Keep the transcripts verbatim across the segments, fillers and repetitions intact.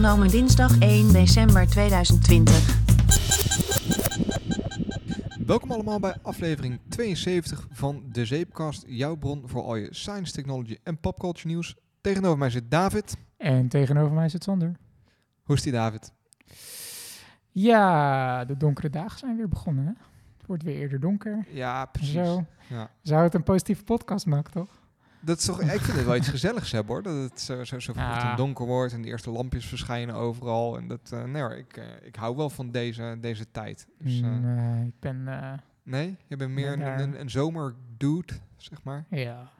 opgenomen dinsdag één december tweeduizend twintig. Welkom allemaal bij aflevering tweeënzeventig van de Zeepkast. Jouw bron voor al je science, technology en popculture nieuws. Tegenover mij zit David. En tegenover mij zit Sander. Hoe is die, David? Ja, de donkere dagen zijn weer begonnen, hè? Het wordt weer eerder donker. Ja, precies. Zo. Ja. Zou het een positieve podcast maken, toch? Dat is toch, ik vind het wel iets gezelligs hebben, hoor. Dat het zo, zo, zo ja. vroeg donker wordt en de eerste lampjes verschijnen overal. En dat, uh, nee hoor, ik, uh, ik hou wel van deze, deze tijd. Dus, uh, nee, ik ben... Uh, nee? Je bent meer ben een, een, een zomerdude, zeg maar? Ja.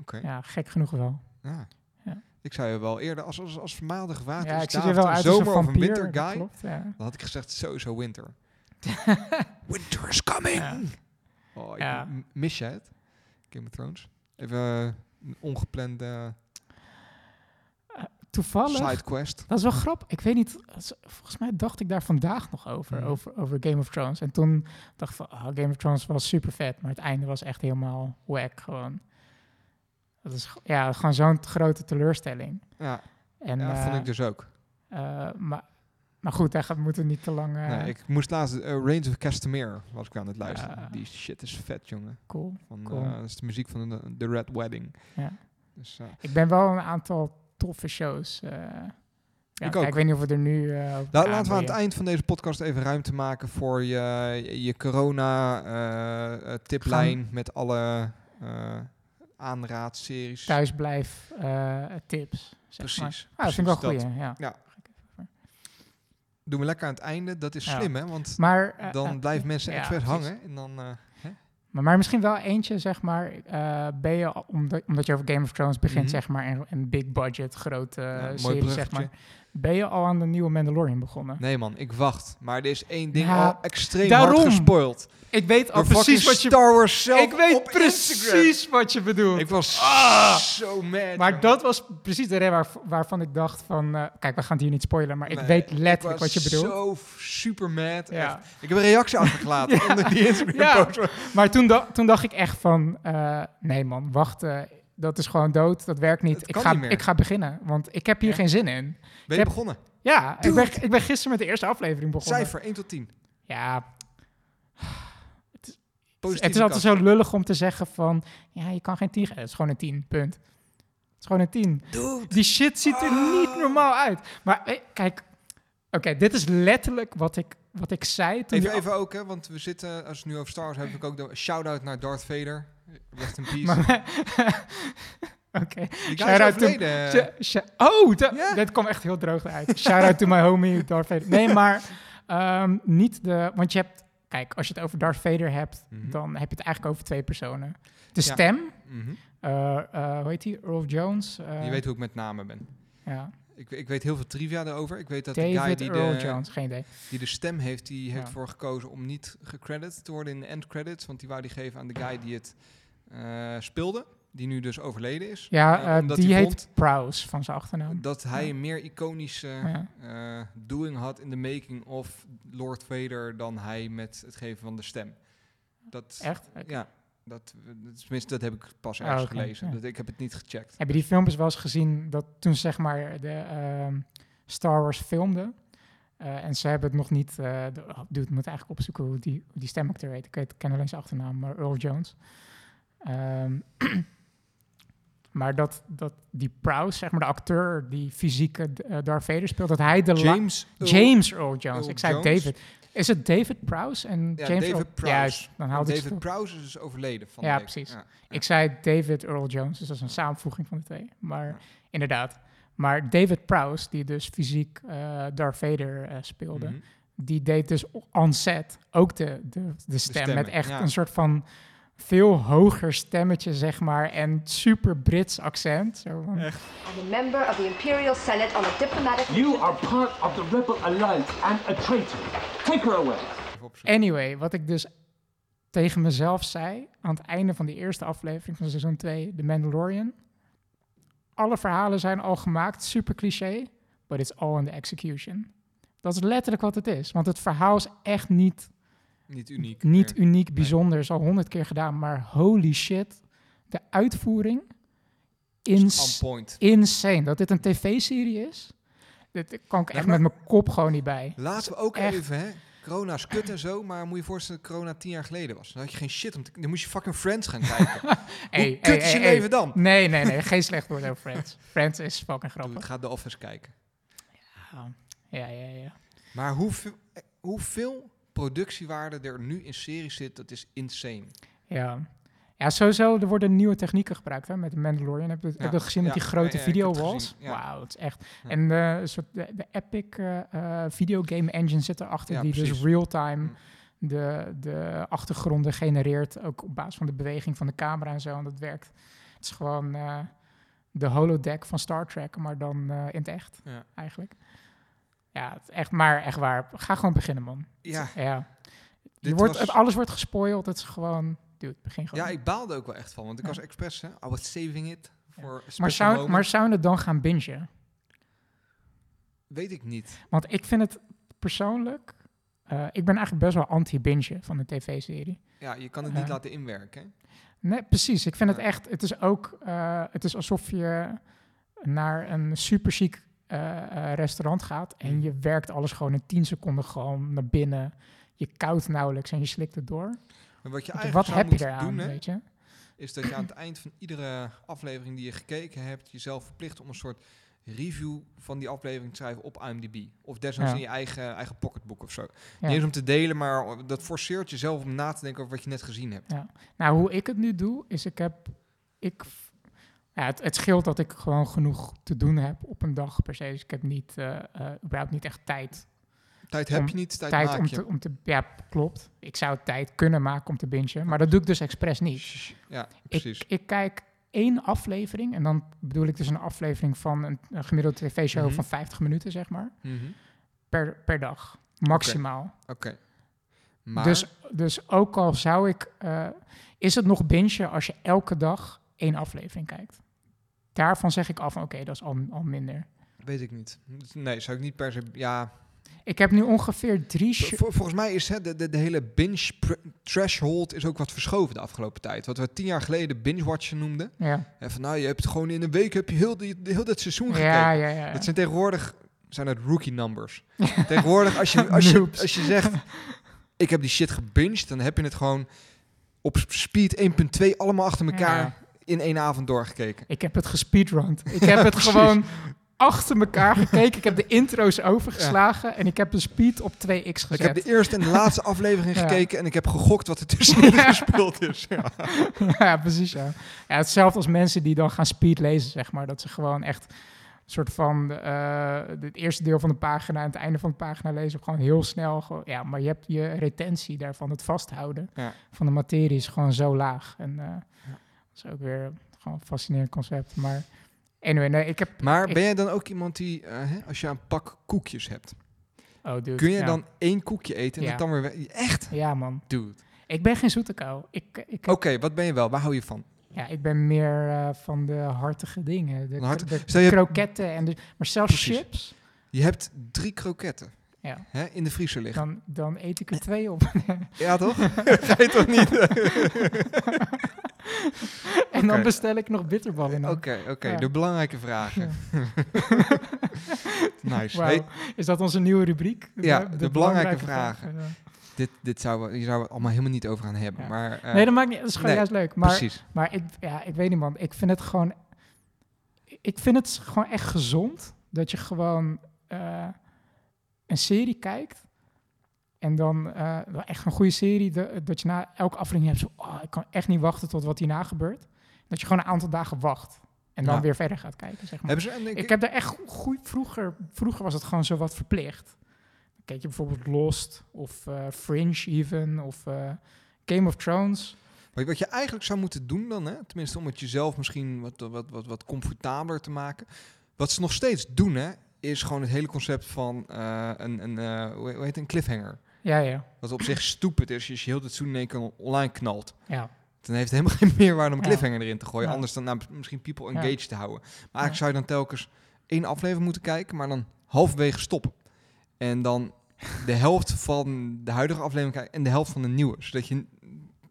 Okay. Ja, gek genoeg wel. Ja. Ja. Ik zou je wel eerder, als, als, als maandag water ja, is daar, wel uit zomer als een of een winter guy, klopt, ja. Dan had ik gezegd sowieso winter. Winter is coming! Ja. Oh, ja. Mis jij het? Game of Thrones? Even een ongeplande uh, toevallig sidequest. Dat is wel grappig. Ik weet niet, volgens mij dacht ik daar vandaag nog over, mm. over, over Game of Thrones. En toen dacht ik van, oh, Game of Thrones was super vet, maar het einde was echt helemaal wack gewoon. Dat is ja, gewoon zo'n grote teleurstelling. Ja, en, ja dat uh, vond ik dus ook. Uh, maar, maar goed, daar gaat, moeten we niet te lang... Uh, nee, ik moest laatst... Uh, Reigns of Castamere was ik aan het luisteren. Uh, Die shit is vet, jongen. Cool. Van, cool. Uh, dat is de muziek van de, de Red Wedding. Ja. Dus, uh, ik ben wel een aantal toffe shows... Uh, Ja, ik, kijk, ik weet niet of we er nu... Uh, nou, laten we aan het eind van deze podcast even ruimte maken voor je, je, je corona-tiplijn uh, uh, met alle... Uh, aanraadseries. Thuisblijf uh, tips. Zeg precies. Maar. Ah, dat vind ik wel goed. Ja. Ja. Doen we lekker aan het einde. Dat is ja. slim, hè? Want maar, uh, dan uh, blijven uh, mensen ja, expert precies. hangen. En dan, uh, hè? Maar, maar misschien wel eentje, zeg maar. Uh, ben je, omdat, omdat je over Game of Thrones begint, mm-hmm. zeg maar, en, en big budget, grote ja, serie, zeg maar. Ben je al aan de nieuwe Mandalorian begonnen? Nee, man, ik wacht. Maar er is één ding ja, al extreem daarom. hard gespoild. Ik weet al precies wat je... Star Wars zelf ik weet op precies Instagram. Wat je bedoelt. Ik was ah, zo mad. Maar man. Dat was precies de reden waar, waarvan ik dacht van... Uh, kijk, we gaan het hier niet spoilen, maar nee, ik weet letterlijk ik wat je bedoelt. Ik was zo super mad. Ja. Ik heb een reactie achtergelaten ja. onder die Instagram ja. post. Maar toen, da- toen dacht ik echt van... Uh, nee, man, wacht... Uh, Dat is gewoon dood, dat werkt niet. Dat ik, ga, niet ik ga beginnen, want ik heb hier ja. geen zin in. Ben je ik heb, begonnen? Ja, ik ben, ik ben gisteren met de eerste aflevering begonnen. Cijfer, één tot tien. Ja. Het is, het is altijd kant. Zo lullig om te zeggen van... Ja, je kan geen tien geven. Het is gewoon een tien, punt. Het is gewoon een tien. Dude. Die shit ziet er oh. niet normaal uit. Maar kijk, oké, okay, dit is letterlijk wat ik... Wat ik zei toen... Even, af... even ook, hè, want we zitten... Als we nu over Star Wars hebben, heb ik ook de shout-out naar Darth Vader. Rest in peace. Oké. Okay. Shout-out to... Sh- sh- oh, da- yeah. Dit kwam echt heel droog uit. Shout-out to my homie Darth Vader. Nee, maar um, niet de... Want je hebt... Kijk, als je het over Darth Vader hebt, mm-hmm. dan heb je het eigenlijk over twee personen. De ja. stem. Mm-hmm. Uh, uh, hoe heet die? Earl Jones. Uh, je weet hoe ik met namen ben. Ja. Ik, ik weet heel veel trivia erover. Ik weet dat David de guy die Earl de, Jones, geen idee. die de stem heeft, die heeft ervoor ja. gekozen om niet gecredit te worden in de end credits, want die wou die geven aan de guy die het uh, speelde, die nu dus overleden is. Ja, uh, die heet Prowse van zijn achternaam. Dat hij ja. een meer iconische ja. uh, doing had in de making of Lord Vader dan hij met het geven van de stem. Dat, Echt? Okay. Ja. Dat, tenminste, dat heb ik pas ergens oh, okay. gelezen. Ja. Dat, ik heb het niet gecheckt. Heb je die filmpjes wel eens gezien dat toen ze zeg maar de uh, Star Wars filmden? Uh, en ze hebben het nog niet... Uh, de, oh, dude, moet eigenlijk opzoeken hoe die, hoe die stemacteur heet. Ik weet, ik ken alleen zijn achternaam, maar Earl Jones. Um, maar dat, dat die Prowse, zeg maar de acteur die fysieke uh, Darth Vader speelt, dat hij de... James, la- Earl, James Earl Jones. Earl ik zei Jones. David... Is het David Prowse en ja, James David Prowse. Juist, dan haal David Prowse is dus overleden. Van ja, precies. Ja, ja. Ik zei David Earl Jones, dus dat is een samenvoeging van de twee. Maar ja. inderdaad. Maar David Prowse, die dus fysiek uh, Darth Vader uh, speelde... Mm-hmm. die deed dus on set ook de, de, de stem. De met echt ja. een soort van veel hoger stemmetje, zeg maar... en super Brits accent. Zo van. Echt. I'm a member of the Imperial Senate on a diplomatic... You are part of the Rebel Alliance and a traitor... Take her away. Anyway, wat ik dus tegen mezelf zei... aan het einde van de eerste aflevering van seizoen twee... The Mandalorian. Alle verhalen zijn al gemaakt, super cliché... but it's all in the execution. Dat is letterlijk wat het is. Want het verhaal is echt niet... Niet uniek. Niet meer. uniek, bijzonder. Nee. Is al honderd keer gedaan, maar holy shit. De uitvoering... Ins- on point. Insane. Dat dit een tv-serie is... Daar kan ik echt ja, maar, met mijn kop gewoon niet bij. Laten we ook echt. even, hè. Corona is kut en zo, maar moet je je voorstellen dat corona tien jaar geleden was. Dan had je geen shit om te... Dan moest je fucking Friends gaan kijken. hey, Hoe kut hey, is je hey, leven hey. dan? Nee, nee, nee. Geen slecht woord over Friends. Friends is fucking grappig. Doe, ga The Office kijken. Ja, ja, ja. ja. Maar hoeveel, hoeveel productiewaarde er nu in serie zit, dat is insane. Ja. Ja, sowieso, er worden nieuwe technieken gebruikt, hè, met de Mandalorian. Heb je ja, dat gezien, ja, met die grote ja, ja, videowalls? Ja. Wauw, dat is echt... Ja. En uh, een soort de, de epic uh, uh, videogame engine zit erachter, ja, die precies. dus real-time de, de achtergronden genereert, ook op basis van de beweging van de camera en zo, en dat werkt. Het is gewoon uh, de holodeck van Star Trek, maar dan uh, in het echt, ja. eigenlijk. Ja, echt, maar echt waar, ga gewoon beginnen, man. Ja. ja. Je wordt, was... Alles wordt gespoild, het is gewoon... Dude, begin gewoon. Ja, ik baalde ook wel echt van, want ik ja. was expres, hè. I was saving it voor ja. maar, zou, maar zou je het dan gaan bingen? Weet ik niet. Want ik vind het persoonlijk... Uh, ik ben eigenlijk best wel anti-bingen van de tv-serie. Ja, je kan het uh, niet laten inwerken, hè? Nee, precies. Ik vind ja. het echt... Het is ook... Uh, het is alsof je naar een super chic uh, restaurant gaat... en je werkt alles gewoon in tien seconden gewoon naar binnen. Je koudt nauwelijks en je slikt het door... En wat je eigenlijk wat zou moeten je doen, aan, hè, weet je? Is dat je aan het eind van iedere aflevering die je gekeken hebt... jezelf verplicht om een soort review van die aflevering te schrijven op I M D B. Of desnoods ja. in je eigen, eigen pocketbook of zo. Ja. Niet eens om te delen, maar dat forceert jezelf om na te denken over wat je net gezien hebt. Ja. Nou, hoe ik het nu doe, is ik heb... Ik, ja, het, het scheelt dat ik gewoon genoeg te doen heb op een dag per se. Dus ik heb niet, uh, uh, überhaupt niet echt tijd... Tijd heb om, je niet, tijd, tijd maak om je. Te, om te, ja, klopt. Ik zou tijd kunnen maken om te bingen, maar dat doe ik dus expres niet. Ja, precies. Ik, ik kijk één aflevering, en dan bedoel ik dus een aflevering van een, een gemiddelde tv-show mm-hmm. van vijftig minuten, zeg maar, mm-hmm. per, per dag, maximaal. Oké. Okay. Okay. Maar... Dus, dus ook al zou ik... Uh, is het nog bingen als je elke dag één aflevering kijkt? Daarvan zeg ik af, oké, okay, dat is al, al minder. Weet ik niet. Nee, zou ik niet per se... Ja... Ik heb nu ongeveer drie... Sh- Vol, volgens mij is hè, de, de, de hele binge-threshold pr- is ook wat verschoven de afgelopen tijd. Wat we tien jaar geleden binge-watchen noemden. Ja. En van nou, je hebt gewoon in een week heb je heel, die, heel dat seizoen gekeken. Ja, ja, ja. Dat zijn tegenwoordig zijn dat rookie numbers. Tegenwoordig, als je, als, je, als je zegt, ik heb die shit gebinged, dan heb je het gewoon op speed één komma twee allemaal achter elkaar ja. in één avond doorgekeken. Ik heb het gespeedrund. Ik heb ja, het precies. gewoon... achter elkaar gekeken. Ik heb de intro's overgeslagen ja. en ik heb de speed op twee x gezet. Ik heb de eerste en de laatste aflevering ja. gekeken en ik heb gegokt wat er tussenin ja. gespeeld is. Ja, ja precies. Ja. Ja, hetzelfde als mensen die dan gaan speed lezen, zeg maar. Dat ze gewoon echt een soort van uh, het eerste deel van de pagina en het einde van de pagina lezen. Gewoon heel snel. Gewoon, ja, maar je hebt je retentie daarvan, het vasthouden ja. van de materie is gewoon zo laag. En uh, ja. dat is ook weer gewoon een fascinerend concept, maar... Anyway, nee, ik heb, maar ik, ben jij dan ook iemand die, uh, hè, als je een pak koekjes hebt, oh, dude, kun je ja. dan één koekje eten en ja. dan weer we- echt? Ja, man. Dude. Ik ben geen zoete kou. Ik, ik Oké, okay, wat ben je wel? Waar hou je van? Ja, ik ben meer uh, van de hartige dingen. De, hart- de, de kroketten en de... Maar zelfs precies. chips. Je hebt drie kroketten. Ja. Hè, in de vriezer liggen. Dan, dan eet ik er twee op. Ja, toch? Ga je toch niet? En okay. dan bestel ik nog bitterballen. Oké, okay, oké. Okay. Ja. De belangrijke vragen. Ja. Nice. Wow. Hey. Is dat onze nieuwe rubriek? De, ja, de, de belangrijke, belangrijke vragen. vragen. Ja. Dit, dit zou we, je zou het allemaal helemaal niet over gaan hebben. Ja. Maar, uh, nee, dat maakt niet. Dat is gewoon nee, juist leuk. Maar, precies. Maar ik, ja, ik weet niet, man. Ik vind het gewoon... Ik vind het gewoon echt gezond dat je gewoon... Uh, een serie kijkt en dan uh, echt een goede serie, de, dat je na elke aflevering hebt zo, oh, ik kan echt niet wachten tot wat hierna gebeurt. Dat je gewoon een aantal dagen wacht en dan ja. weer verder gaat kijken, zeg maar. Hebben ze, ik, ik heb daar echt goed, vroeger, vroeger was het gewoon zo wat verplicht. Dan keek je bijvoorbeeld Lost of uh, Fringe even of uh, Game of Thrones. Wat je eigenlijk zou moeten doen dan, hè, tenminste om het jezelf misschien wat, wat, wat, wat comfortabeler te maken, wat ze nog steeds doen, hè, is gewoon het hele concept van uh, een, een, uh, hoe heet het, een cliffhanger. Ja, ja. Wat op zich stupid is, als je heel het seizoen online knalt. Ja. Dan heeft het helemaal geen meerwaarde om een cliffhanger erin te gooien. Ja. Anders dan nou, misschien people engaged ja. te houden. Maar eigenlijk ja. zou je dan telkens één aflevering moeten kijken, maar dan halverwege stoppen. En dan de helft van de huidige aflevering kijken en de helft van de nieuwe. Zodat je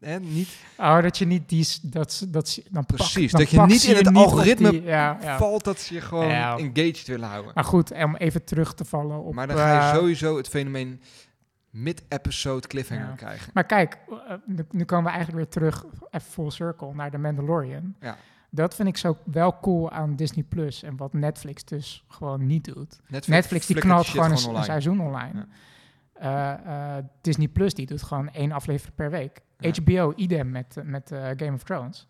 hè, niet... Oh, dat je niet die... Dat, dat, dan Precies, pak, dan dat je niet in het niet algoritme die, ja, ja. valt dat ze je gewoon ja. engaged willen houden. Maar goed, om even terug te vallen op... Maar dan ga je sowieso het fenomeen mid-episode cliffhanger ja. krijgen. Maar kijk, nu komen we eigenlijk weer terug, even full circle, naar de Mandalorian. Ja. Dat vind ik zo wel cool aan Disney Plus en wat Netflix dus gewoon niet doet. Netflix, Netflix die knalt gewoon een, gewoon een seizoen online. Ja. Uh, uh, Disney Plus die doet gewoon één aflevering per week. Ja. H B O, idem met, met uh, Game of Thrones.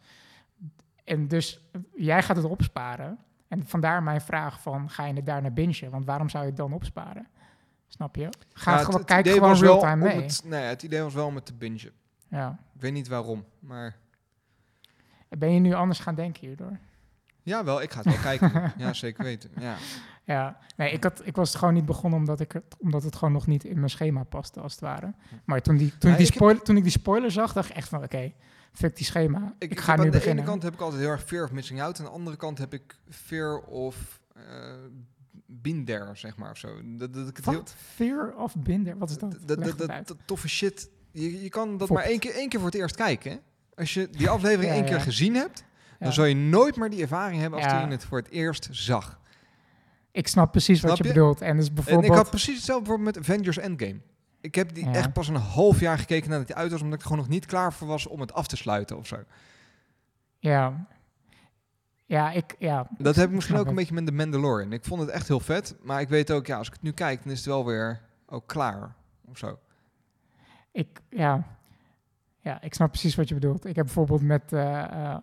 En dus uh, jij gaat het opsparen. En vandaar mijn vraag van, ga je het daarna bingen? Want waarom zou je het dan opsparen? Snap je? Ga ja, het, gewoon, het kijk gewoon real-time mee. Het, nee, het idee was wel om het te bingen. Ja. Ik weet niet waarom, maar... Ben je nu anders gaan denken hierdoor? Ja, wel. Ik ga het wel kijken. Ja, zeker weten. Ja. Ja. Nee, ik, had, ik was gewoon niet begonnen omdat, ik het, omdat het gewoon nog niet in mijn schema paste, als het ware. Maar toen, die, toen, ja, ik die spoiler, heb... toen ik die spoiler zag, dacht ik echt van, oké, okay, fuck die schema. Ik, ik ga ik nu beginnen. Aan de ene kant heb ik altijd heel erg fear of missing out. Aan de andere kant heb ik fear of... Uh, been there, zeg maar, of zo. Dat, dat ik het heel... Fear of been there? Wat is dat? Dat, dat, dat, dat toffe shit. Je, je kan dat Fopt. maar één keer, één keer voor het eerst kijken, hè? Als je die aflevering ja, één keer ja. gezien hebt, dan ja. zal je nooit meer die ervaring hebben als ja. toen je het voor het eerst zag. Ik snap precies snap wat je, je bedoelt. En, dus bijvoorbeeld... en ik had precies hetzelfde met Avengers Endgame. Ik heb die ja. echt pas een half jaar gekeken nadat hij uit was, omdat ik gewoon nog niet klaar voor was om het af te sluiten of zo. Ja. Ja, ik... Ja. Dat heb ik misschien ook een beetje met de Mandalorian. Ik vond het echt heel vet, maar ik weet ook, ja, als ik het nu kijk, dan is het wel weer ook klaar of zo. Ik, ja... Ja, ik snap precies wat je bedoelt. Ik heb bijvoorbeeld met... Uh, uh,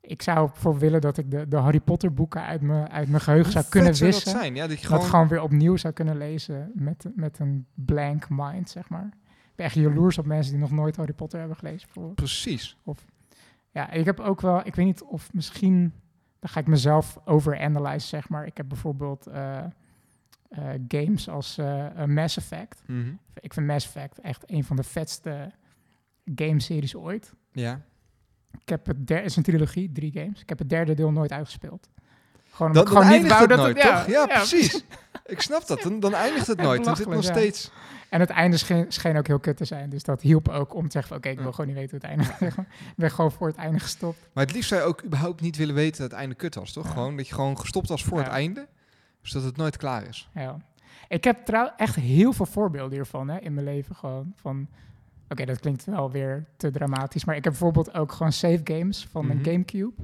ik zou bijvoorbeeld willen dat ik de, de Harry Potter boeken uit mijn uit mijn geheugen zou kunnen wissen. Zou dat zijn? Ja, dat je gewoon... dat gewoon weer opnieuw zou kunnen lezen met, met een blank mind, zeg maar. Ik ben echt jaloers op mensen die nog nooit Harry Potter hebben gelezen. Precies. Of, ja, ik heb ook wel... Ik weet niet of misschien... Dan ga ik mezelf overanalyzen, zeg maar. Ik heb bijvoorbeeld... Uh, uh, games als uh, Mass Effect. Mm-hmm. Ik vind Mass Effect echt een van de vetste... game-series ooit. Ja. Ik heb het derde, het is een trilogie, drie games. Ik heb het derde deel nooit uitgespeeld. Gewoon dat, gewoon niet wou dat nooit, het, ja, toch? Ja, ja, precies. Ik snap dat. Dan, dan eindigt het nooit. Dan zit nog steeds. Ja. En het einde scheen, scheen ook heel kut te zijn. Dus dat hielp ook om te zeggen: oké, okay, ik wil ja. gewoon niet weten hoe het eindigt. Ik ben gewoon voor het einde gestopt. Maar het liefst zou je ook überhaupt niet willen weten dat het einde kut was, toch? Ja. Gewoon dat je gewoon gestopt was voor ja. het einde, zodat het nooit klaar is. Ja. Ik heb trouwens echt heel veel voorbeelden hiervan, hè, in mijn leven gewoon van. Oké, okay, dat klinkt wel weer te dramatisch. Maar ik heb bijvoorbeeld ook gewoon save games van mijn mm-hmm. Gamecube.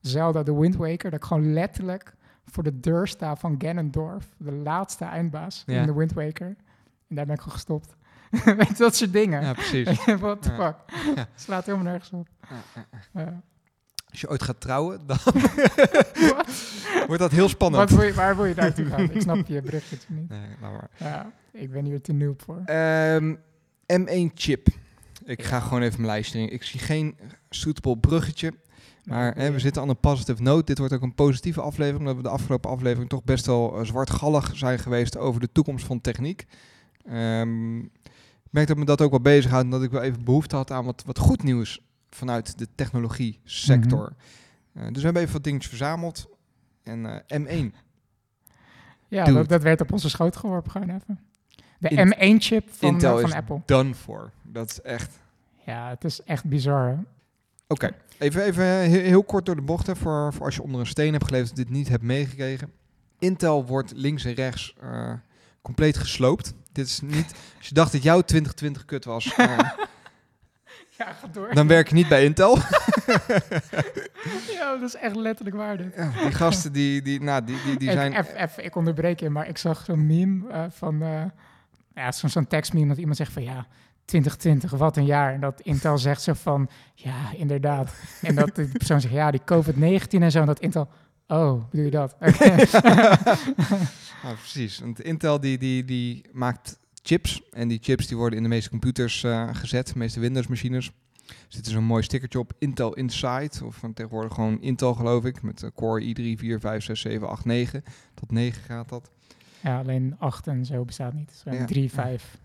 Zelda de Wind Waker. Dat ik gewoon letterlijk voor de deur sta van Ganondorf. De laatste eindbaas ja. in de Wind Waker. En daar ben ik gewoon gestopt. Weet je, dat soort dingen. Ja, precies. What the fuck. Ja. Ja. Slaat helemaal nergens op. Ja. Ja. Als je ooit gaat trouwen, dan wordt dat heel spannend. Wat wil je, waar wil je naartoe gaan? Ik snap je berichtje niet. Nee, laat maar. Ja, ik ben hier te noob voor. Um, M één chip. Ik ja. ga gewoon even mijn lijstje in. Ik zie geen suitable bruggetje. Maar nee, hè, we zitten aan een positive note. Dit wordt ook een positieve aflevering. Omdat we de afgelopen aflevering toch best wel uh, zwartgallig zijn geweest over de toekomst van techniek. Um, ik merk dat me dat ook wel bezighoudt. En dat ik wel even behoefte had aan wat, wat goed nieuws vanuit de technologie sector. Mm-hmm. Uh, dus we hebben even wat dingetjes verzameld. En uh, M één. Ja, dat, dat werd op onze schoot geworpen. Gewoon even. De In- M één chip van, Intel uh, van Apple. Intel is done for. Dat is echt... Ja, het is echt bizar. Oké, okay. even, even heel, heel kort door de bocht. Hè, voor, voor als je onder een steen hebt geleefd en dit niet hebt meegekregen. Intel wordt links en rechts uh, compleet gesloopt. Dit is niet... Als je dacht dat jouw twintig twintig kut was... Uh, ja, ga door. Dan werk je niet bij Intel. Ja, dat is echt letterlijk waar. Dit. Ja, die gasten, die, die, nou, die, die, die zijn... Even, even, ik onderbreek je, maar ik zag zo'n meme uh, van... Uh, Ja, soms zo'n tekstmeme dat iemand zegt van ja, twintig twintig, wat een jaar. En dat Intel zegt zo van, ja, inderdaad. En dat de persoon zegt, ja, die covid negentien en zo. En dat Intel, oh, bedoel je dat? Okay. Ja, precies. Want Intel die, die, die maakt chips. En die chips die worden in de meeste computers uh, gezet, de meeste Windows-machines. Er zit zo'n mooi stickertje op, Intel Inside. Of tegenwoordig gewoon Intel, geloof ik. Met uh, Core i drie, vier, vijf, zes, zeven, acht, negen. Tot negen gaat dat. Ja, alleen acht en zo bestaat niet. Dus ja, drie, vijf,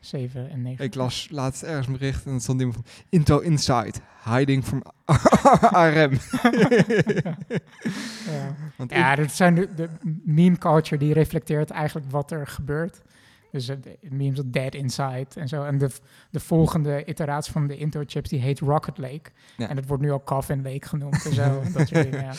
zeven en negen. Ik las laatst ergens een bericht en er stond iemand van... Intel Inside, hiding from A R M. Ja, ja. Want ja, dat zijn de, de meme culture die reflecteert eigenlijk wat er gebeurt. Dus uh, memes of Dead Inside en zo. En de, de volgende iteratie van de Intel-chips, die heet Rocket Lake. Ja. En dat wordt nu al Coffin Lake genoemd en zo. Dat soort dingen, ja.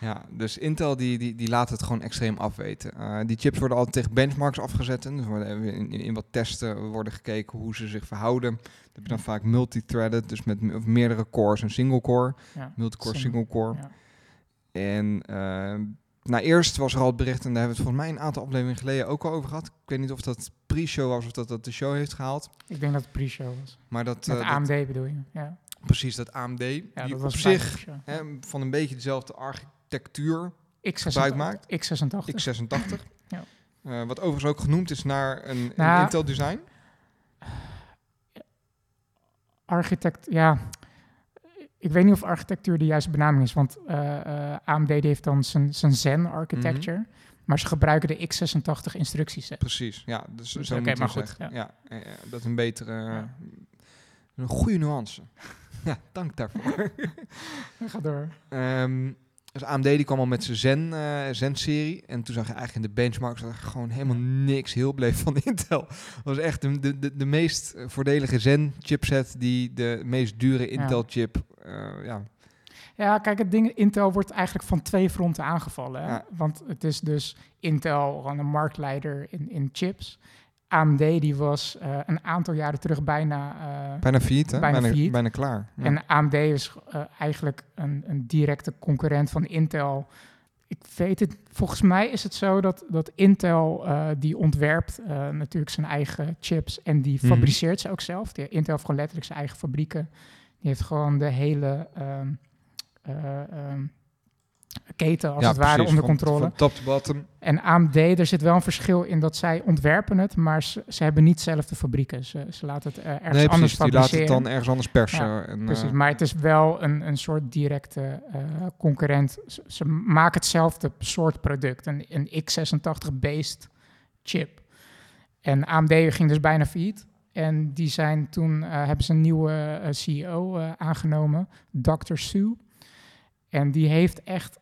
Ja, dus Intel die, die, die laat het gewoon extreem afweten. Uh, die chips worden altijd tegen benchmarks afgezet. Dus in, in, in wat testen worden gekeken hoe ze zich verhouden. Dat heb je dan vaak multithreaded, dus met me- meerdere cores en single core. Ja. Multicore, single core. Ja. En uh, nou, eerst was er al het bericht, en daar hebben we het volgens mij een aantal afleveringen geleden ook al over gehad. Ik weet niet of dat pre-show was of dat dat de show heeft gehaald. Ik denk dat het pre-show was. Maar dat, met uh, A M D dat, bedoel je? Ja. Precies, dat A M D. Ja, die dat op zich hè, van een beetje dezelfde architectuur gebruik maakt. X zesentachtig. X zesentachtig. Ja. Uh, wat overigens ook genoemd is naar een, nou, een Intel design. Architect, ja. Ik weet niet of architectuur de juiste benaming is, want uh, uh, A M D die heeft dan zijn Zen architecture, mm-hmm. maar ze gebruiken de X zesentachtig instructies. Precies, ja. Dus, dus zo okay, moet maar goed, ja. Ja, ja, dat is een betere, ja. Een goede nuance. Ja, dank daarvoor. Ga door. Um, Dus A M D die kwam al met zijn Zen, uh, Zen-serie. En toen zag je eigenlijk in de benchmarks dat er gewoon helemaal niks heel bleef van Intel. Dat was echt de, de, de, de meest voordelige Zen-chipset die de meest dure Intel-chip... Uh, ja. ja, kijk, het ding Intel wordt eigenlijk van twee fronten aangevallen. Hè? Ja. Want het is dus Intel, gewoon een marktleider in, in chips... A M D die was uh, een aantal jaren terug bijna... Uh, bijna failliet, hè? Bijna, bijna, bijna klaar. Ja. En A M D is uh, eigenlijk een, een directe concurrent van Intel. Ik weet het, volgens mij is het zo dat, dat Intel, uh, die ontwerpt uh, natuurlijk zijn eigen chips... en die mm-hmm. fabriceert ze ook zelf. Die, Intel heeft gewoon letterlijk zijn eigen fabrieken. Die heeft gewoon de hele... Um, uh, um, keten als ja, het ware precies, onder controle. Van top to bottom. En A M D, er zit wel een verschil in dat zij ontwerpen het, maar ze, ze hebben niet zelf de fabrieken. Ze, ze laten het uh, ergens nee, anders fabriceren. Die laten het dan ergens anders persen. Ja, en, precies, uh, maar het is wel een, een soort directe uh, concurrent. Ze, ze maken hetzelfde soort product, een, een X zesentachtig-based chip. En A M D ging dus bijna failliet. En die zijn toen uh, hebben ze een nieuwe uh, C E O uh, aangenomen, dokter Su. En die heeft echt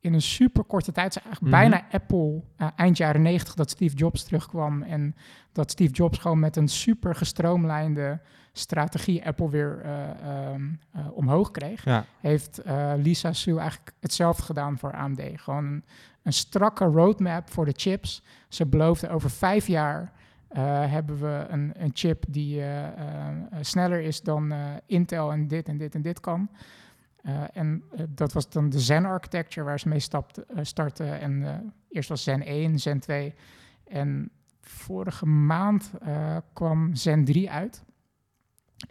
in een super korte tijd, dus eigenlijk mm-hmm. bijna Apple, uh, eind jaren negentig, dat Steve Jobs terugkwam. En dat Steve Jobs gewoon met een super gestroomlijnde strategie Apple weer uh, um, uh, omhoog kreeg. Ja. Heeft uh, Lisa Su eigenlijk hetzelfde gedaan voor A M D. Gewoon een, een strakke roadmap voor de chips. Ze beloofde over vijf jaar uh, hebben we een, een chip die uh, uh, sneller is dan uh, Intel en dit en dit en dit kan. Uh, en uh, dat was dan de Zen-architecture waar ze mee stapte, uh, starten. En uh, eerst was Zen één, Zen twee. En vorige maand uh, kwam Zen drie uit.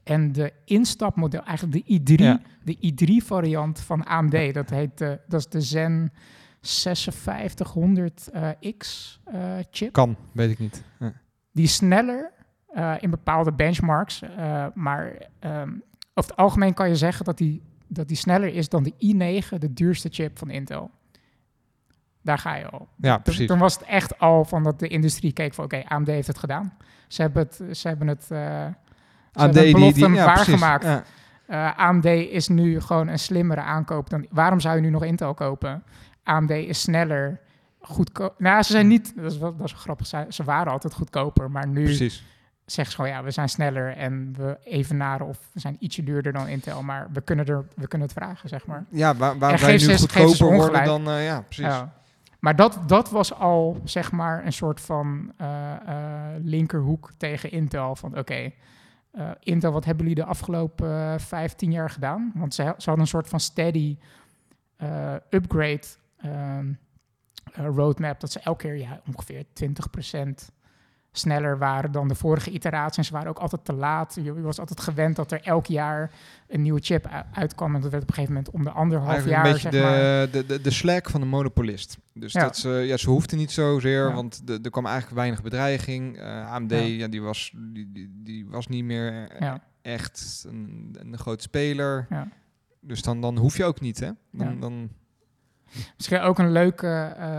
En de instapmodel, eigenlijk de I drie, ja. de I drie-variant van A M D, dat heet uh, dat is de Zen vijfzesduizend honderd X-chip. Uh, kan, weet ik niet. Ja. Die is sneller uh, in bepaalde benchmarks. Uh, maar um, over het algemeen kan je zeggen dat die... dat die sneller is dan de i negen, de duurste chip van Intel. Daar ga je al. Ja, precies. Toen was het echt al van dat de industrie keek van... oké, okay, A M D heeft het gedaan. Ze hebben het... Ze hebben het uh, ze A M D, hebben belofte die, die, ja, waargemaakt. Ja. Uh, A M D is nu gewoon een slimmere aankoop dan... Waarom zou je nu nog Intel kopen? A M D is sneller, goedkoop... Nou, ze zijn niet... Dat is, wel, dat is grappig. Ze, ze waren altijd goedkoper, maar nu... Precies. Zeg gewoon, ja, we zijn sneller en we evenaren of we zijn ietsje duurder dan Intel, maar we kunnen, er, we kunnen het vragen, zeg maar. Ja, waar, waarom wij nu goedkoper worden dan, uh, ja, precies. Ja. Maar dat, dat was al, zeg maar, een soort van uh, uh, linkerhoek tegen Intel, van oké, okay, uh, Intel, wat hebben jullie de afgelopen vijftien uh, jaar gedaan? Want ze, ze hadden een soort van steady uh, upgrade uh, roadmap, dat ze elke keer ja, ongeveer twintig procent... sneller waren dan de vorige iteratie. En ze waren ook altijd te laat. Je was altijd gewend dat er elk jaar een nieuwe chip uitkwam. En dat werd op een gegeven moment om de anderhalf eigenlijk jaar... Eigenlijk een beetje zeg de, maar. de, de, de slack van de monopolist. Dus ja. dat ze, ja, ze hoefden niet zozeer, ja. want de, er kwam eigenlijk weinig bedreiging. Uh, A M D ja. Ja, die was, die, die, die was niet meer ja. echt een, een groot speler. Ja. Dus dan, dan hoef je ook niet, hè? Dan... Ja. dan Misschien ook een leuke uh,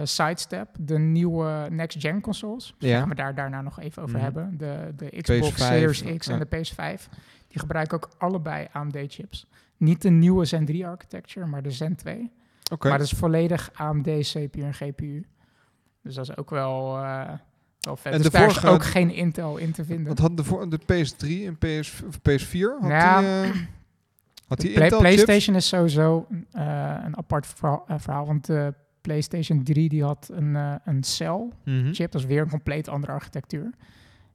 uh, sidestep. De nieuwe next-gen consoles. Dus ja. gaan we daar daarna nog even over mm-hmm. hebben. De, de Xbox P S vijf, Series X ja. en de P S vijf. Die gebruiken ook allebei A M D-chips. Niet de nieuwe Zen drie-architecture, maar de Zen twee. Okay. Maar dat is volledig A M D, C P U en G P U. Dus dat is ook wel... Uh, Oh, vet. En dus de daar vorige, is ook de, geen Intel in te vinden. Want had de, de P S drie en P S, P S vier? Had ja, die, uh, had die Intel PlayStation chips? Is sowieso uh, een apart verhaal, uh, verhaal. Want de PlayStation drie die had een, uh, een cel mm-hmm. chip. Dat is weer een compleet andere architectuur.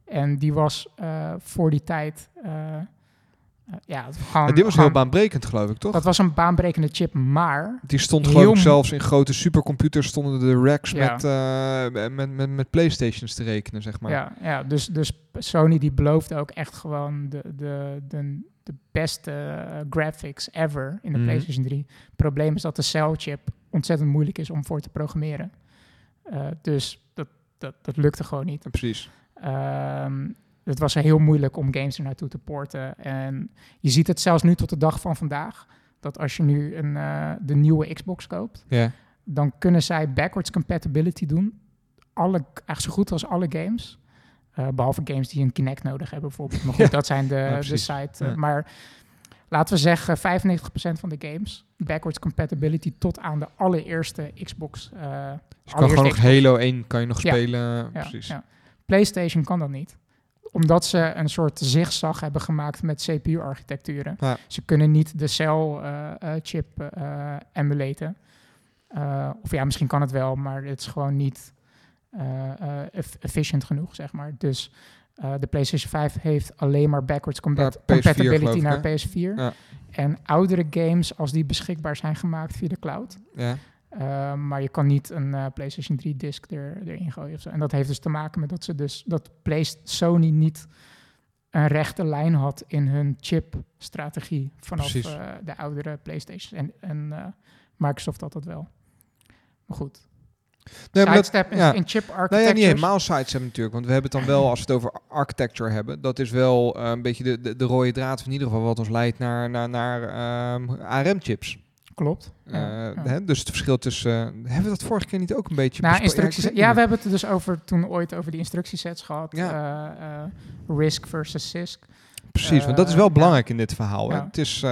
En die was uh, voor die tijd... Uh, uh, ja, gaan, ja, dit was gaan, heel baanbrekend, geloof ik, toch? Dat was een baanbrekende chip, maar... Die stond gewoon zelfs in grote supercomputers... stonden de racks ja. met, uh, met, met, met PlayStations te rekenen, zeg maar. Ja, ja dus, dus Sony die beloofde ook echt gewoon... de, de, de, de beste graphics ever in de mm. PlayStation drie. Het probleem is dat de cel-chip ontzettend moeilijk is... om voor te programmeren. Uh, dus dat, dat, dat lukte gewoon niet. Ja, precies. Um, het was heel moeilijk om games er naartoe te porten. En je ziet het zelfs nu tot de dag van vandaag. Dat als je nu een, uh, de nieuwe Xbox koopt... Yeah. dan kunnen zij backwards compatibility doen. Alle, eigenlijk zo goed als alle games. Uh, behalve games die een Kinect nodig hebben bijvoorbeeld. Maar goed, ja. dat zijn de, ja, de site. Ja. Uh, maar laten we zeggen vijfennegentig procent van de games... backwards compatibility tot aan de allereerste Xbox. Uh, dus allereerste je kan gewoon nog Halo één kan je nog ja. spelen. Ja, precies. Ja. PlayStation kan dat niet. Omdat ze een soort zigzag hebben gemaakt met C P U-architecturen. Ja. Ze kunnen niet de cel-chip uh, uh, uh, emulaten. Uh, of ja, misschien kan het wel, maar het is gewoon niet uh, uh, efficient genoeg, zeg maar. Dus uh, de PlayStation vijf heeft alleen maar backwards combat- ja, compatibility ik, naar P S vier. Ja. En oudere games, als die beschikbaar zijn gemaakt via de cloud... Ja. Uh, maar je kan niet een uh, PlayStation drie disc er, erin gooien ofzo. En dat heeft dus te maken met dat ze dus dat Sony niet een rechte lijn had in hun chipstrategie vanaf uh, de oudere PlayStation en, en uh, Microsoft had dat wel. Maar goed. Nee, sidestep ja. in chip architectures. Nou ja, niet helemaal sidestep natuurlijk, want we hebben het dan wel als we het over architecture hebben. Dat is wel uh, een beetje de, de, de rode draad in ieder geval wat ons leidt naar, naar, naar uh, A R M-chips. Klopt. Uh, ja. hè, dus het verschil tussen... Uh, hebben we dat vorige keer niet ook een beetje... Nou, instructies, ja, ja, we hebben het dus over toen ooit over die instructiesets gehad. Ja. Uh, uh, RISC versus C I S C. Precies, uh, want dat is wel belangrijk ja. in dit verhaal. Hè? Ja. Het is... Uh,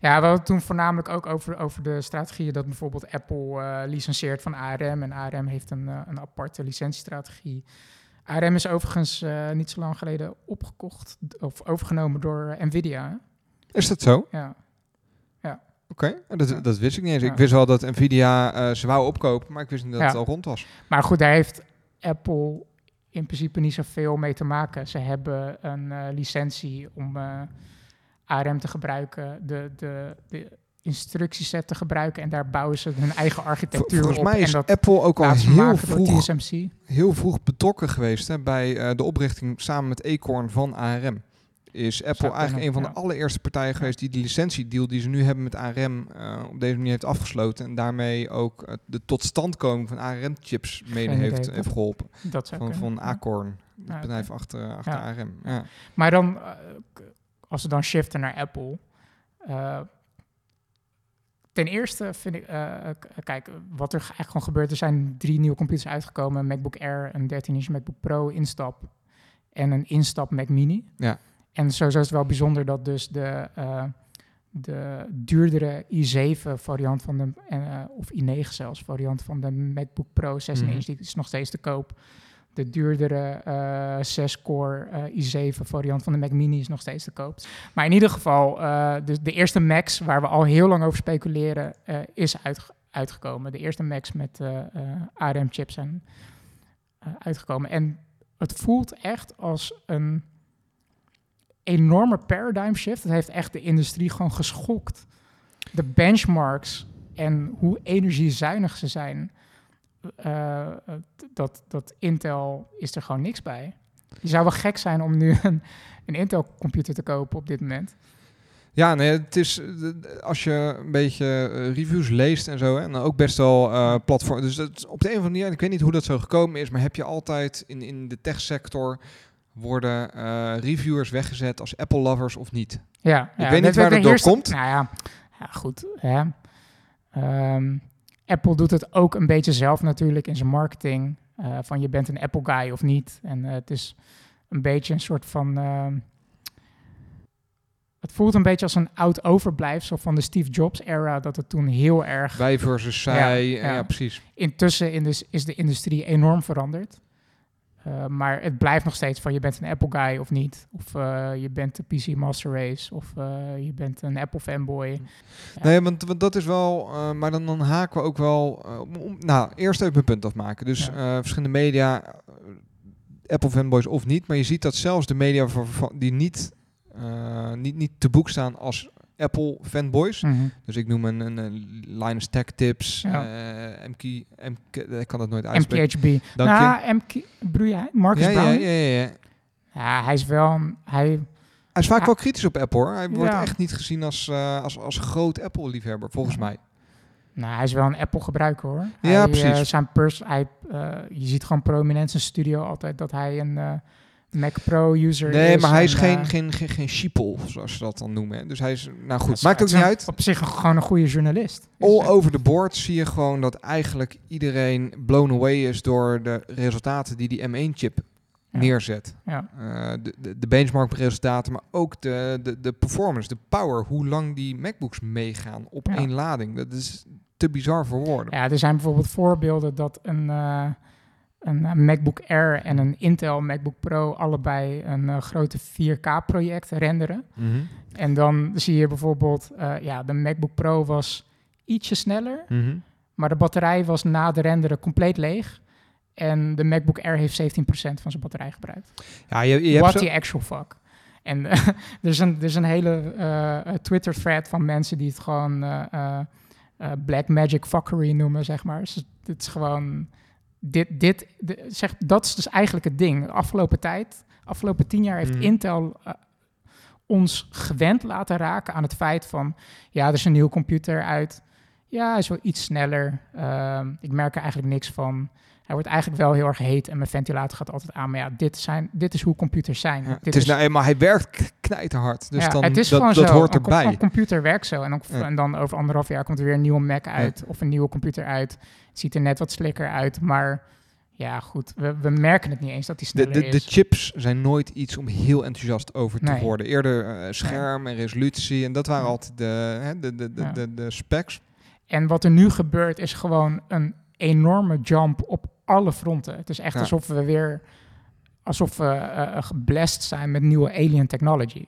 ja, we hadden toen voornamelijk ook over, over de strategieën... dat bijvoorbeeld Apple uh, licentieert van A R M... en A R M heeft een, uh, een aparte licentiestrategie. A R M is overigens uh, niet zo lang geleden opgekocht... of overgenomen door Nvidia. Hè? Is dat zo? Ja. Oké, okay, dat, dat wist ik niet eens. Ik wist wel dat Nvidia uh, ze wou opkopen, maar ik wist niet dat ja. het al rond was. Maar goed, daar heeft Apple in principe niet zoveel mee te maken. Ze hebben een uh, licentie om uh, A R M te gebruiken, de, de, de instructieset te gebruiken en daar bouwen ze hun eigen architectuur Vol, volgens op. Volgens mij is Apple ook al heel vroeg, heel vroeg betrokken geweest hè, bij uh, de oprichting samen met Acorn van A R M. Is Apple Zou eigenlijk een van de ja. allereerste partijen geweest die de licentiedeal die ze nu hebben met A R M uh, op deze manier heeft afgesloten. En daarmee ook uh, de totstandkoming van A R M-chips mede heeft, heeft geholpen. Dat van, kunnen, van Acorn, ja. het bedrijf ja, okay. achter, achter ja. A R M. Ja. Maar dan, uh, als we dan shiften naar Apple. Uh, ten eerste vind ik, uh, k- kijk, wat er eigenlijk gewoon gebeurt. Er zijn drie nieuwe computers uitgekomen. Een MacBook Air, een dertien inch MacBook Pro instap en een instap Mac Mini. Ja. En sowieso is het wel bijzonder dat dus de, uh, de duurdere i zeven-variant van de... Uh, of i negen zelfs, variant van de MacBook Pro zestien inch, mm-hmm. die is nog steeds te koop. De duurdere uh, zes-core uh, i zeven-variant van de Mac Mini is nog steeds te koop. Maar in ieder geval, uh, de, de eerste Macs waar we al heel lang over speculeren, uh, is uit, uitgekomen. De eerste Macs met uh, uh, A R M-chips zijn uh, uitgekomen. En het voelt echt als een... enorme paradigm shift. Dat heeft echt de industrie gewoon geschokt. De benchmarks en hoe energiezuinig ze zijn. Uh, dat, dat Intel is er gewoon niks bij. Je zou wel gek zijn om nu een, een Intel-computer te kopen op dit moment. Ja, nee, het is als je een beetje reviews leest en zo, hè, en ook best wel uh, platform. Dus dat is op de een of andere manier, ik weet niet hoe dat zo gekomen is, maar heb je altijd in, in de techsector... worden uh, reviewers weggezet als Apple-lovers of niet? Ja, ik ja, weet niet waar dat door komt. Nou ja, ja goed. Hè. Um, Apple doet het ook een beetje zelf natuurlijk in zijn marketing. Uh, van je bent een Apple-guy of niet. En uh, het is een beetje een soort van... Uh, het voelt een beetje als een oud overblijfsel van de Steve Jobs-era... dat het toen heel erg... Wij versus zij, ja, ja. ja precies. Intussen in dus, is de industrie enorm veranderd. Uh, maar het blijft nog steeds van je bent een Apple-guy of niet. Of uh, je bent een P C Master Race. Of uh, je bent een Apple-fanboy. Ja. Nee, want, want dat is wel... Uh, maar dan, dan haken we ook wel... Uh, om, nou, eerst even mijn punt afmaken. Dus ja. uh, verschillende media... Uh, Apple-fanboys of niet. Maar je ziet dat zelfs de media van, van, die niet, uh, niet, niet te boek staan als... Apple-fanboys. Mm-hmm. Dus ik noem een, een, een Linus Tech Tips. Ja. Uh, M K, M K, ik kan dat nooit uitspreken. M K H B. Dank nou, je. M K, broer, Marcus ja, Brown. Ja, ja, ja. ja, hij is wel... Hij, hij is vaak hij, wel kritisch op Apple, hoor. Hij ja. wordt echt niet gezien als, uh, als, als groot Apple-liefhebber, volgens ja. mij. Nou, hij is wel een Apple-gebruiker, hoor. Hij, ja, precies. Uh, zijn pers, hij, uh, je ziet gewoon prominent zijn studio altijd dat hij een... Uh, Mac Pro-user Nee, maar hij is en, geen, uh, geen, geen, geen sheeple, zoals ze dat dan noemen. Hè. Dus hij is, nou goed, ja, maakt ook niet uit. Op zich gewoon een goede journalist. All dus, over the board zie je gewoon dat eigenlijk iedereen blown away is... door de resultaten die die M één chip ja. neerzet. Ja. Uh, de, de, de benchmark-resultaten, maar ook de, de, de performance, de power... hoe lang die MacBooks meegaan op ja. één lading. Dat is te bizar voor woorden. Ja, er zijn bijvoorbeeld voorbeelden dat een... Uh, een MacBook Air en een Intel MacBook Pro... allebei een uh, grote vier K-project renderen. Mm-hmm. En dan zie je bijvoorbeeld... Uh, ja, de MacBook Pro was ietsje sneller... Mm-hmm. maar de batterij was na de renderen compleet leeg. En de MacBook Air heeft zeventien procent van zijn batterij gebruikt. Ja, je, je What hebt zo... the actual fuck? En uh, er, is een, er is een hele uh, Twitter-thread van mensen... die het gewoon uh, uh, black magic fuckery noemen, zeg maar. Dus het is gewoon... Dit, dit, de, zeg, dat is dus eigenlijk het ding. De afgelopen tijd, afgelopen tien jaar heeft mm. Intel uh, ons gewend laten raken aan het feit van... ja, er is een nieuwe computer uit. Ja, hij is wel iets sneller. Uh, ik merk er eigenlijk niks van. Hij wordt eigenlijk wel heel erg heet en mijn ventilator gaat altijd aan. Maar ja, dit, zijn, dit is hoe computers zijn. Ja, dit het is, is nou eenmaal, hij werkt knijterhard. Dus ja, dan, het is dat, gewoon dat zo. Hoort erbij. Een computer werkt zo. En dan, ja. en dan over anderhalf jaar komt er weer een nieuwe Mac uit. Ja. Of een nieuwe computer uit. Het ziet er net wat slikker uit. Maar ja, goed. We, we merken het niet eens dat die sneller de, de, is. De chips zijn nooit iets om heel enthousiast over te nee. worden. Eerder uh, scherm nee. en resolutie. En dat waren ja. altijd de, hè, de, de, de, ja. de, de specs. En wat er nu gebeurt is gewoon een enorme jump op alle fronten. Het is echt ja. alsof we weer... alsof we uh, geblest zijn met nieuwe alien technology.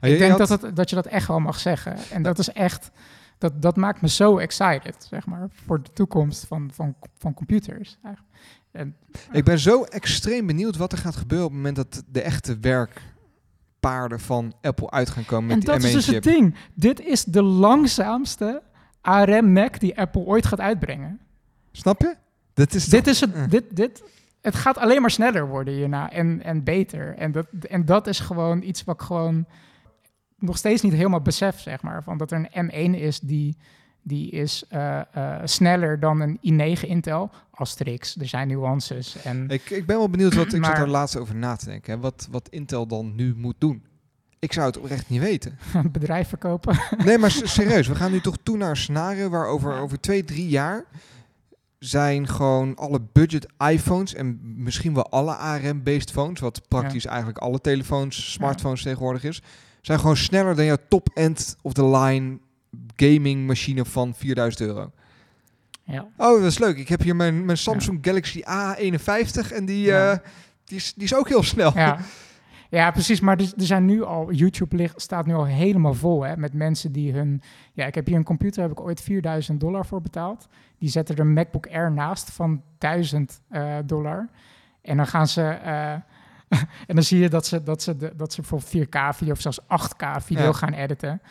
Nou, ik denk had... dat, het, dat je dat echt wel mag zeggen. En ja. dat is echt... Dat, dat maakt me zo excited, zeg maar... voor de toekomst van, van, van computers. En, uh, ik ben zo extreem benieuwd wat er gaat gebeuren... op het moment dat de echte werkpaarden van Apple uit gaan komen... met die M één chip. En dat is dus het ding. Dit is de langzaamste A R M Mac die Apple ooit gaat uitbrengen. Snap je? Dit is, dit is het. Uh. Dit, dit, het gaat alleen maar sneller worden hierna en, en beter. En dat, en dat is gewoon iets wat ik gewoon nog steeds niet helemaal besef, zeg maar. Van dat er een M één is die, die is uh, uh, sneller dan een i negen Intel. Asterix, er zijn nuances. En ik, ik ben wel benieuwd wat ik maar, zat er laatst over na te denken. Hè? Wat, wat Intel dan nu moet doen. Ik zou het oprecht niet weten. Het bedrijf verkopen. Nee, maar serieus. We gaan nu toch toe naar een scenario waar over, over twee, drie jaar... zijn gewoon alle budget iPhones en misschien wel alle A R M-based phones... wat praktisch ja. eigenlijk alle telefoons, smartphones ja. tegenwoordig is... zijn gewoon sneller dan jouw top-end of the line gaming machine van vierduizend euro. Ja. Oh, dat is leuk. Ik heb hier mijn, mijn Samsung ja. Galaxy A eenenvijftig en die, ja. uh, die, is, die is ook heel snel. Ja, ja precies. Maar er, er zijn nu al... YouTube ligt, staat nu al helemaal vol hè, met mensen die hun... Ja, ik heb hier een computer, heb ik ooit vierduizend dollar voor betaald... Die zetten er een MacBook Air naast van duizend dollar. En dan gaan ze... Uh, en dan zie je dat ze, dat ze, de, dat ze bijvoorbeeld vier K video of zelfs acht K video ja. gaan editen.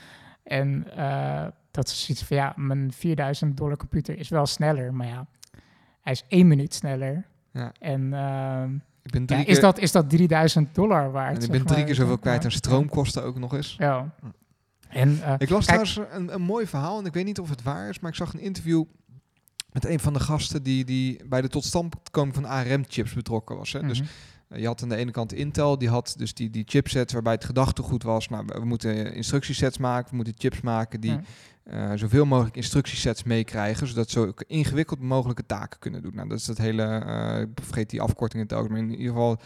En uh, dat is iets van, ja, mijn vierduizend dollar computer is wel sneller. Maar ja, hij is één minuut sneller. Ja. En uh, ik ben drie ja, keer... is, dat, is dat drieduizend dollar waard? En ik ben drie maar, keer zoveel kwijt aan stroomkosten ook nog eens. Ja. En, uh, ik las kijk, trouwens een, een mooi verhaal en ik weet niet of het waar is, maar ik zag een interview... met een van de gasten die, die bij de totstandkoming van A R M-chips betrokken was. Hè. Mm-hmm. Dus uh, je had aan de ene kant Intel, die had dus die, die chipsets waarbij het gedachtegoed was. Nou, we moeten instructiesets maken, we moeten chips maken die mm-hmm. uh, zoveel mogelijk instructiesets meekrijgen, zodat ze ook ingewikkeld mogelijke taken kunnen doen. Nou, dat is dat hele, uh, ik vergeet die afkorting in het ook, maar in ieder geval...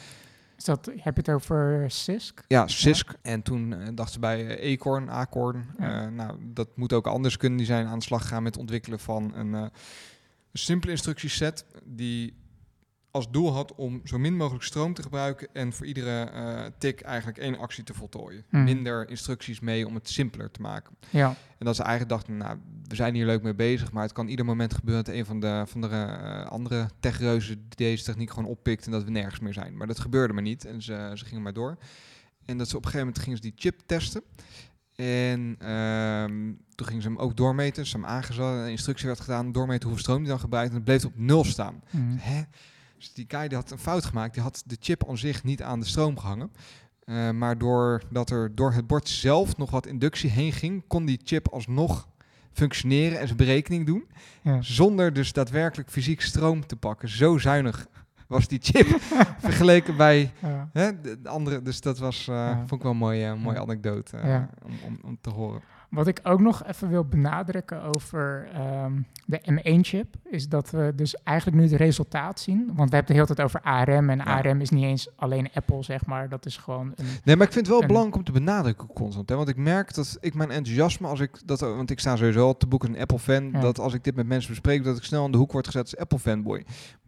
Is dat, heb je het over C I S C? Ja, C I S C. Ja. En toen uh, dachten ze bij uh, Acorn, Acorn. Ja. Uh, nou, dat moet ook anders kunnen. Die zijn aan de slag gegaan met het ontwikkelen van een... Uh, Een simpele instructieset die als doel had om zo min mogelijk stroom te gebruiken en voor iedere uh, tik eigenlijk één actie te voltooien. Mm. Minder instructies mee om het simpeler te maken. Ja. En dat ze eigenlijk dachten, nou, we zijn hier leuk mee bezig, maar het kan ieder moment gebeuren dat een van de, van de uh, andere techreuzen deze techniek gewoon oppikt en dat we nergens meer zijn. Maar dat gebeurde maar niet en ze, ze gingen maar door. En dat ze op een gegeven moment gingen ze die chip testen. En uh, toen gingen ze hem ook doormeten. Ze hem aangezet, een instructie werd gedaan, doormeten hoeveel stroom die dan gebruikt. En het bleef op nul staan. Mm. Hè? Dus die guy die had een fout gemaakt. Die had de chip aan zich niet aan de stroom gehangen. Uh, maar doordat er door het bord zelf nog wat inductie heen ging, kon die chip alsnog functioneren en zijn berekening doen. Ja. Zonder dus daadwerkelijk fysiek stroom te pakken. Zo zuinig was die chip vergeleken bij ja. hè, de andere. Dus dat was, uh, ja. vond ik wel een mooie, een mooie anekdote uh, ja. om, om, om te horen. Wat ik ook nog even wil benadrukken over um, de M één-chip... is dat we dus eigenlijk nu het resultaat zien. Want we hebben de hele tijd over A R M. En ja. A R M is niet eens alleen Apple, zeg maar. Dat is gewoon een... Nee, maar ik vind het wel belangrijk om te benadrukken constant. Hè? Want ik merk dat ik mijn enthousiasme... als ik dat, want ik sta sowieso al te boek als een Apple-fan... Ja. Dat als ik dit met mensen bespreek... dat ik snel aan de hoek word gezet als Apple-fanboy.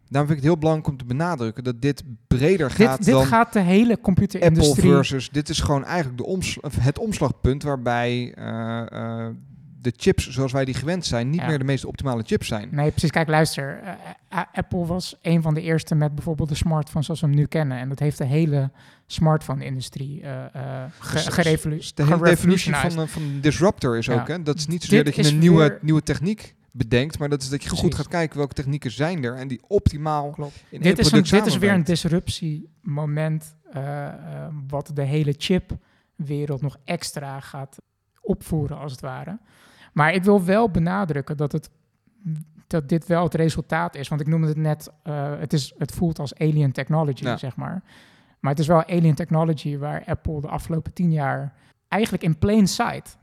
Daarom vind ik het heel belangrijk om te benadrukken... dat dit breder gaat dit, dit dan... Dit gaat de hele computerindustrie... Apple versus... Dit is gewoon eigenlijk de omsla, het omslagpunt waarbij... Uh, Uh, de chips zoals wij die gewend zijn... niet ja. meer de meest optimale chips zijn. Nee, precies. Kijk, luister. Uh, Apple was een van de eerste met bijvoorbeeld de smartphones... zoals we hem nu kennen. En dat heeft de hele smartphone-industrie uh, ge- gerevolutioneerd. De hele definitie van, uh, van disruptor is ja. ook... Hè? Dat is niet zozeer Dit dat je een nieuwe, weer... nieuwe techniek... bedenkt, maar dat is dat je goed Precies. gaat kijken welke technieken zijn er en die optimaal Klopt. in dit één product samenbrengt. Dit is weer een disruptiemoment uh, uh, wat de hele chipwereld nog extra gaat opvoeren als het ware. Maar ik wil wel benadrukken dat, het, dat dit wel het resultaat is, want ik noemde het net, uh, het, is, het voelt als alien technology, ja. zeg maar. Maar het is wel alien technology waar Apple de afgelopen tien jaar eigenlijk in plain sight...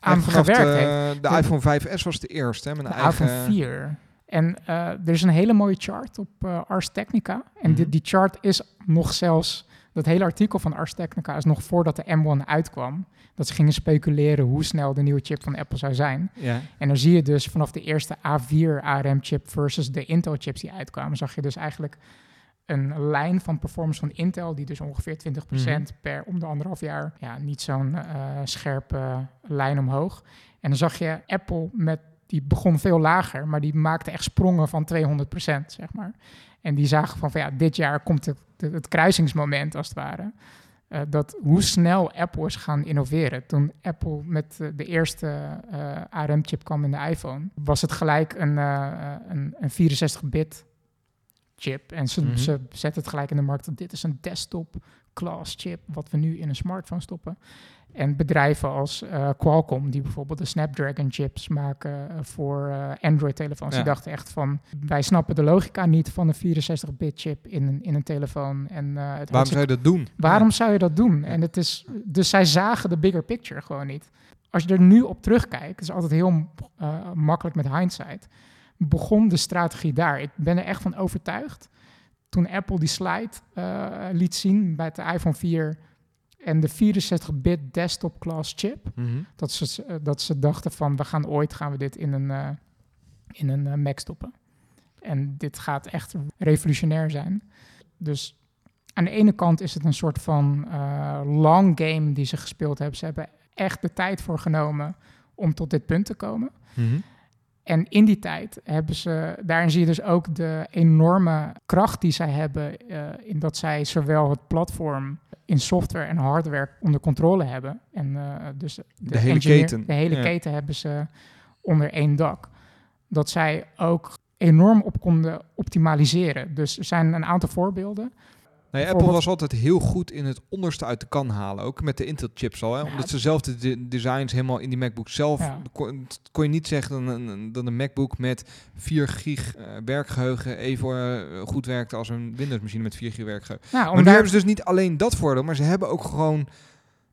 aan gewerkt de, heeft. De iPhone vijf S was de eerste. Hè, met de eigen... iPhone vier. En uh, er is een hele mooie chart op uh, Ars Technica. En mm-hmm. die, die chart is nog zelfs... Dat hele artikel van Ars Technica is nog voordat de M één uitkwam. Dat ze gingen speculeren hoe snel de nieuwe chip van Apple zou zijn. Yeah. En dan zie je dus vanaf de eerste A vier A R M-chip versus de Intel-chips die uitkwamen... zag je dus eigenlijk een lijn van performance van Intel... die dus ongeveer twintig procent mm-hmm. per om de anderhalf jaar... ja, niet zo'n uh, scherpe lijn omhoog. En dan zag je Apple met... die begon veel lager... maar die maakte echt sprongen van tweehonderd procent, zeg maar. En die zagen van, van ja, dit jaar komt het, het kruisingsmoment, als het ware... Uh, dat hoe snel Apple is gaan innoveren. Toen Apple met uh, de eerste uh, A R M-chip kwam in de iPhone... was het gelijk een, uh, een, een vierenzestig bit... chip. En ze, mm-hmm. ze zetten het gelijk in de markt. Dit is een desktop-class chip, wat we nu in een smartphone stoppen. En bedrijven als uh, Qualcomm, die bijvoorbeeld de Snapdragon-chips maken voor uh, Android-telefoons. Ja. Die dachten echt van, wij snappen de logica niet van een vierenzestig bit chip in een, in een telefoon. En, uh, het waarom hartstikke... zou je dat doen? Waarom ja. zou je dat doen? En het is, dus zij zagen de bigger picture gewoon niet. Als je er nu op terugkijkt, is altijd heel uh, makkelijk met hindsight... begon de strategie daar. Ik ben er echt van overtuigd. Toen Apple die slide uh, liet zien bij de iPhone vier... en de vierenzestig bit desktop-class chip... Mm-hmm. Dat, ze, dat ze dachten van... we gaan ooit gaan we dit in een, uh, in een uh, Mac stoppen. En dit gaat echt revolutionair zijn. Dus aan de ene kant is het een soort van uh, long game... die ze gespeeld hebben. Ze hebben echt de tijd voor genomen... om tot dit punt te komen... Mm-hmm. En in die tijd hebben ze... Daarin zie je dus ook de enorme kracht die zij hebben... Uh, in dat zij zowel het platform in software en hardware onder controle hebben. En uh, dus de, de hele keten. De hele ja. keten hebben ze onder één dak. Dat zij ook enorm op konden optimaliseren. Dus er zijn een aantal voorbeelden... Nou ja, Apple was altijd heel goed in het onderste uit de kan halen. Ook met de Intel-chips al. Hè? Omdat ja, ze zelf de de designs helemaal in die MacBook zelf... Ja. Kon, kon je niet zeggen dan een, dan een MacBook met vier gig uh, werkgeheugen... even uh, goed werkte als een Windows-machine met vier gig werkgeheugen. Nou, maar nu daar... hebben ze dus niet alleen dat voordeel... maar ze hebben ook gewoon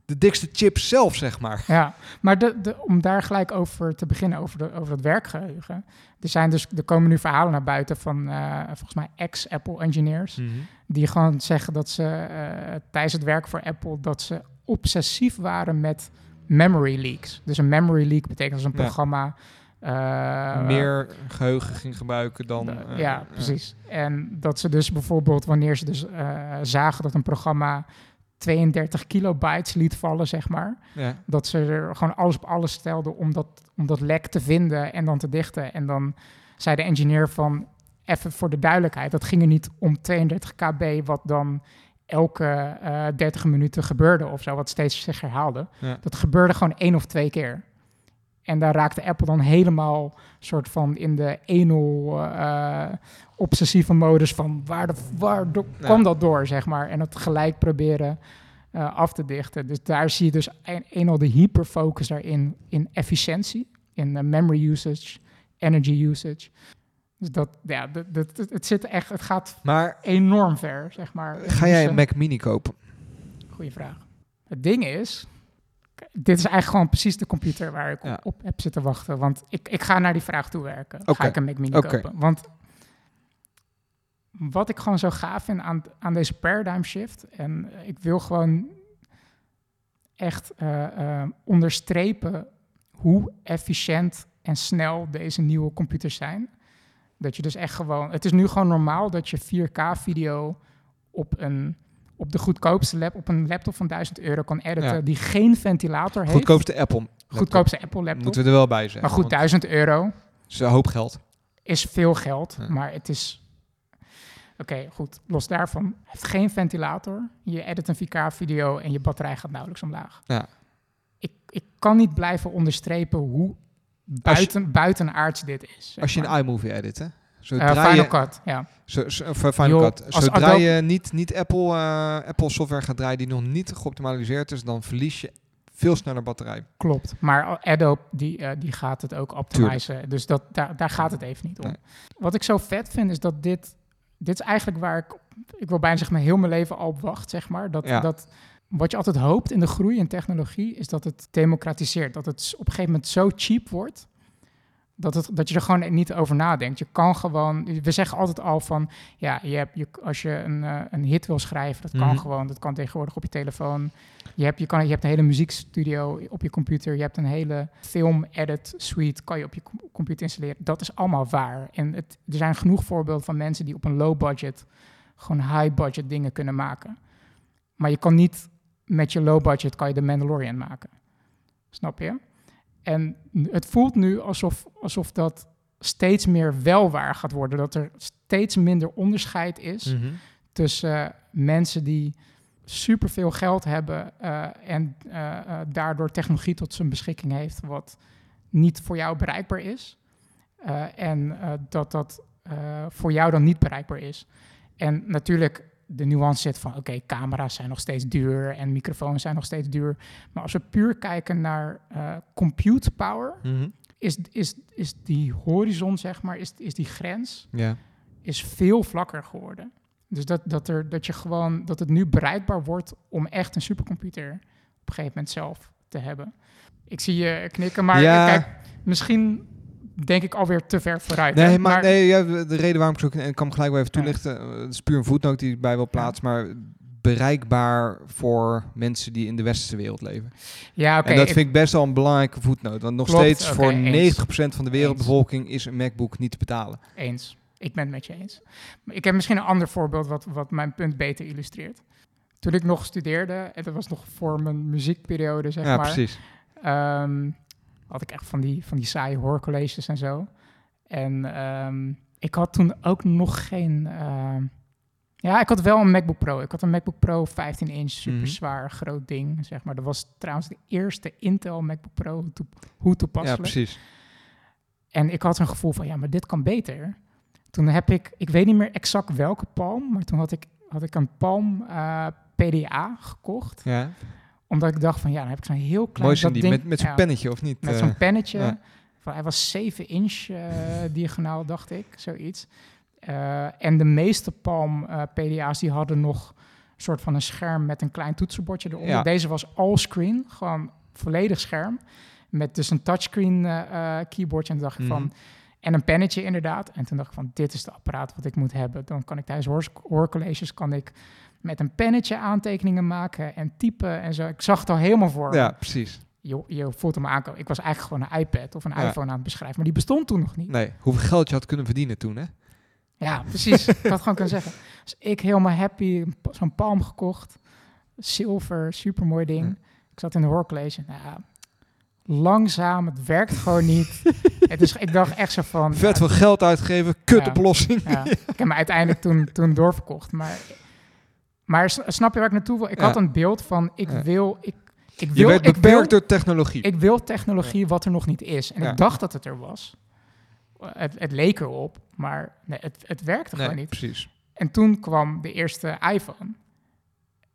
de dikste chip zelf, zeg maar. Ja, maar de, de, om daar gelijk over te beginnen, over, de, over het werkgeheugen... Er zijn dus, er komen nu verhalen naar buiten van uh, volgens mij ex-Apple engineers... Mm-hmm. die gewoon zeggen dat ze uh, tijdens het werk voor Apple... dat ze obsessief waren met memory leaks. Dus een memory leak betekent als een ja. programma... Uh, meer geheugen ging gebruiken dan... De, uh, ja, precies. Uh. En dat ze dus bijvoorbeeld, wanneer ze dus uh, zagen dat een programma tweeëndertig kilobytes liet vallen, zeg maar. Ja. Dat ze er gewoon alles op alles stelden om dat, om dat lek te vinden en dan te dichten. En dan zei de engineer van, even voor de duidelijkheid, dat ging er niet om tweeëndertig kilobyte wat dan elke uh, dertig minuten gebeurde of zo, wat steeds zich herhaalde. Ja. Dat gebeurde gewoon één of twee keer. En daar raakte Apple dan helemaal soort van in de anal uh, obsessieve modus van waar, de, waar do- ja. kwam dat door, zeg maar. En het gelijk proberen uh, af te dichten. Dus daar zie je dus een, een al de hyperfocus daarin, in efficiëntie, in uh, memory usage, energy usage. Dus dat, ja, dat, dat, het zit echt, het gaat maar enorm ver, zeg maar. Ga jij een Mac Mini kopen? Goeie vraag. Het ding is, dit is eigenlijk gewoon precies de computer waar ik op, ja. op heb zitten wachten. Want ik, ik ga naar die vraag toe werken. Okay. Ga ik een Mac Mini okay. kopen? Want wat ik gewoon zo gaaf vind aan, aan deze paradigm shift, en ik wil gewoon echt uh, uh, onderstrepen hoe efficiënt en snel deze nieuwe computers zijn. Dat je dus echt gewoon... Het is nu gewoon normaal dat je vier K video op een... op de goedkoopste lap, op een laptop van duizend euro kan editen, ja. die geen ventilator heeft. Goedkoopste Apple laptop. Goedkoopste Apple laptop. Moeten we er wel bij zeggen. Maar goed, duizend euro. Is een hoop geld. Is veel geld, ja. maar het is... Oké, okay, goed, los daarvan. Het heeft geen ventilator. Je edit een vier K video en je batterij gaat nauwelijks omlaag. Ja. Ik, ik kan niet blijven onderstrepen hoe buiten, je, buitenaards dit is. Als je maar. een iMovie edit, hè? Zodra uh, Final je, Cut, ja. Zo, zo, Final Yo, Cut. Zodra Adobe... je niet, niet Apple, uh, Apple software gaat draaien die nog niet geoptimaliseerd is, dan verlies je veel sneller batterij. Klopt, maar Adobe die, uh, die gaat het ook optimizen. Dus dat, daar, daar gaat het even niet om. Nee. Wat ik zo vet vind is dat dit... Dit is eigenlijk waar ik... Ik wil bijna zeggen, heel mijn leven al op wacht, zeg maar. Dat, ja. dat wat je altijd hoopt in de groei en technologie is dat het democratiseert. Dat het op een gegeven moment zo cheap wordt... Dat, het, dat je er gewoon niet over nadenkt. Je kan gewoon... We zeggen altijd al van... Ja, je hebt, je, als je een, uh, een hit wil schrijven... Dat kan mm-hmm. gewoon. Dat kan tegenwoordig op je telefoon. Je hebt, je, kan, je hebt een hele muziekstudio op je computer. Je hebt een hele film-edit suite... Kan je op je computer installeren. Dat is allemaal waar. En het, er zijn genoeg voorbeelden van mensen... die op een low budget... gewoon high budget dingen kunnen maken. Maar je kan niet... Met je low budget kan je de Mandalorian maken. Snap je? En het voelt nu alsof, alsof dat steeds meer wel waar gaat worden. Dat er steeds minder onderscheid is mm-hmm. tussen uh, mensen die superveel geld hebben... Uh, en uh, uh, daardoor technologie tot zijn beschikking heeft... wat niet voor jou bereikbaar is. Uh, en uh, dat dat uh, voor jou dan niet bereikbaar is. En natuurlijk... de nuance zit van, oké, okay, camera's zijn nog steeds duur... en microfoons zijn nog steeds duur. Maar als we puur kijken naar uh, compute power... Mm-hmm. Is, is, is die horizon, zeg maar, is, is die grens... Yeah. is veel vlakker geworden. Dus dat, dat, er, dat, je gewoon, dat het nu bereikbaar wordt... om echt een supercomputer op een gegeven moment zelf te hebben. Ik zie je knikken, maar ja. kijk, misschien... denk ik alweer te ver vooruit. Nee, maar, maar nee, ja, de reden waarom ik zo... En ik kan hem gelijk wel even toelichten. Ja. Het is puur een voetnoot die ik bij wil plaatsen. Ja. Maar bereikbaar voor mensen die in de westerse wereld leven. Ja, oké. Okay, en dat ik, vind ik best wel een belangrijke voetnoot. Want nog klopt, steeds okay, voor eens. negentig procent van de wereldbevolking... Eens. is een MacBook niet te betalen. Eens. Ik ben het met je eens. Ik heb misschien een ander voorbeeld... wat, wat mijn punt beter illustreert. Toen ik nog studeerde... en dat was nog voor mijn muziekperiode, zeg ja, maar. Ja, precies. Um, had ik echt van die, van die saaie hoorcolleges en zo. En um, ik had toen ook nog geen... Uh, ja, ik had wel een MacBook Pro. Ik had een MacBook Pro vijftien inch, super zwaar, groot ding, zeg maar. Dat was trouwens de eerste Intel MacBook Pro, to- hoe toepasselijk. Ja, precies. En ik had een gevoel van, ja, maar dit kan beter. Toen heb ik, ik weet niet meer exact welke Palm, maar toen had ik, had ik een Palm uh, P D A gekocht. Ja. Omdat ik dacht van, ja, dan heb ik zo'n heel klein... Mooi zijn dat die, ding, met, met zo'n ja, pennetje of niet? Met zo'n pennetje. Ja. Van, hij was zeven inch uh, diagonaal, dacht ik, zoiets. Uh, en de meeste Palm uh, P D A's, die hadden nog een soort van een scherm met een klein toetsenbordje eronder. Ja. Deze was all-screen, gewoon volledig scherm. Met dus een touchscreen uh, keyboardje. En toen dacht ik van... Mm. En een pennetje inderdaad. En toen dacht ik van, dit is het apparaat wat ik moet hebben. Dan kan ik tijdens hoorcolleges, kan ik... met een pennetje aantekeningen maken en typen en zo. Ik zag het al helemaal voor. Ja, precies. Je, je voelt hem aankomen. Ik was eigenlijk gewoon een iPad of een ja. iPhone aan het beschrijven. Maar die bestond toen nog niet. Nee, hoeveel geld je had kunnen verdienen toen, hè? Ja, precies. Ik had gewoon kunnen zeggen. Dus ik helemaal happy, zo'n palm gekocht. Zilver, supermooi ding. Ja. Ik zat in de hoorcollege. Nou, langzaam, het werkt gewoon niet. Het is, ik dacht echt zo van... Vet veel ja, geld uitgeven, kutoplossing. Ja, ja. Ik heb hem uiteindelijk toen, toen doorverkocht. Maar, maar snap je waar ik naartoe wil? Ik ja. had een beeld van, ik ja. wil... ik Ik wil, je werd beperkt ik wil, door technologie. Ik wil technologie wat er nog niet is. En ja. ik dacht dat het er was. Het, het leek erop, maar nee, het, het werkte nee, gewoon niet. Precies. En toen kwam de eerste iPhone.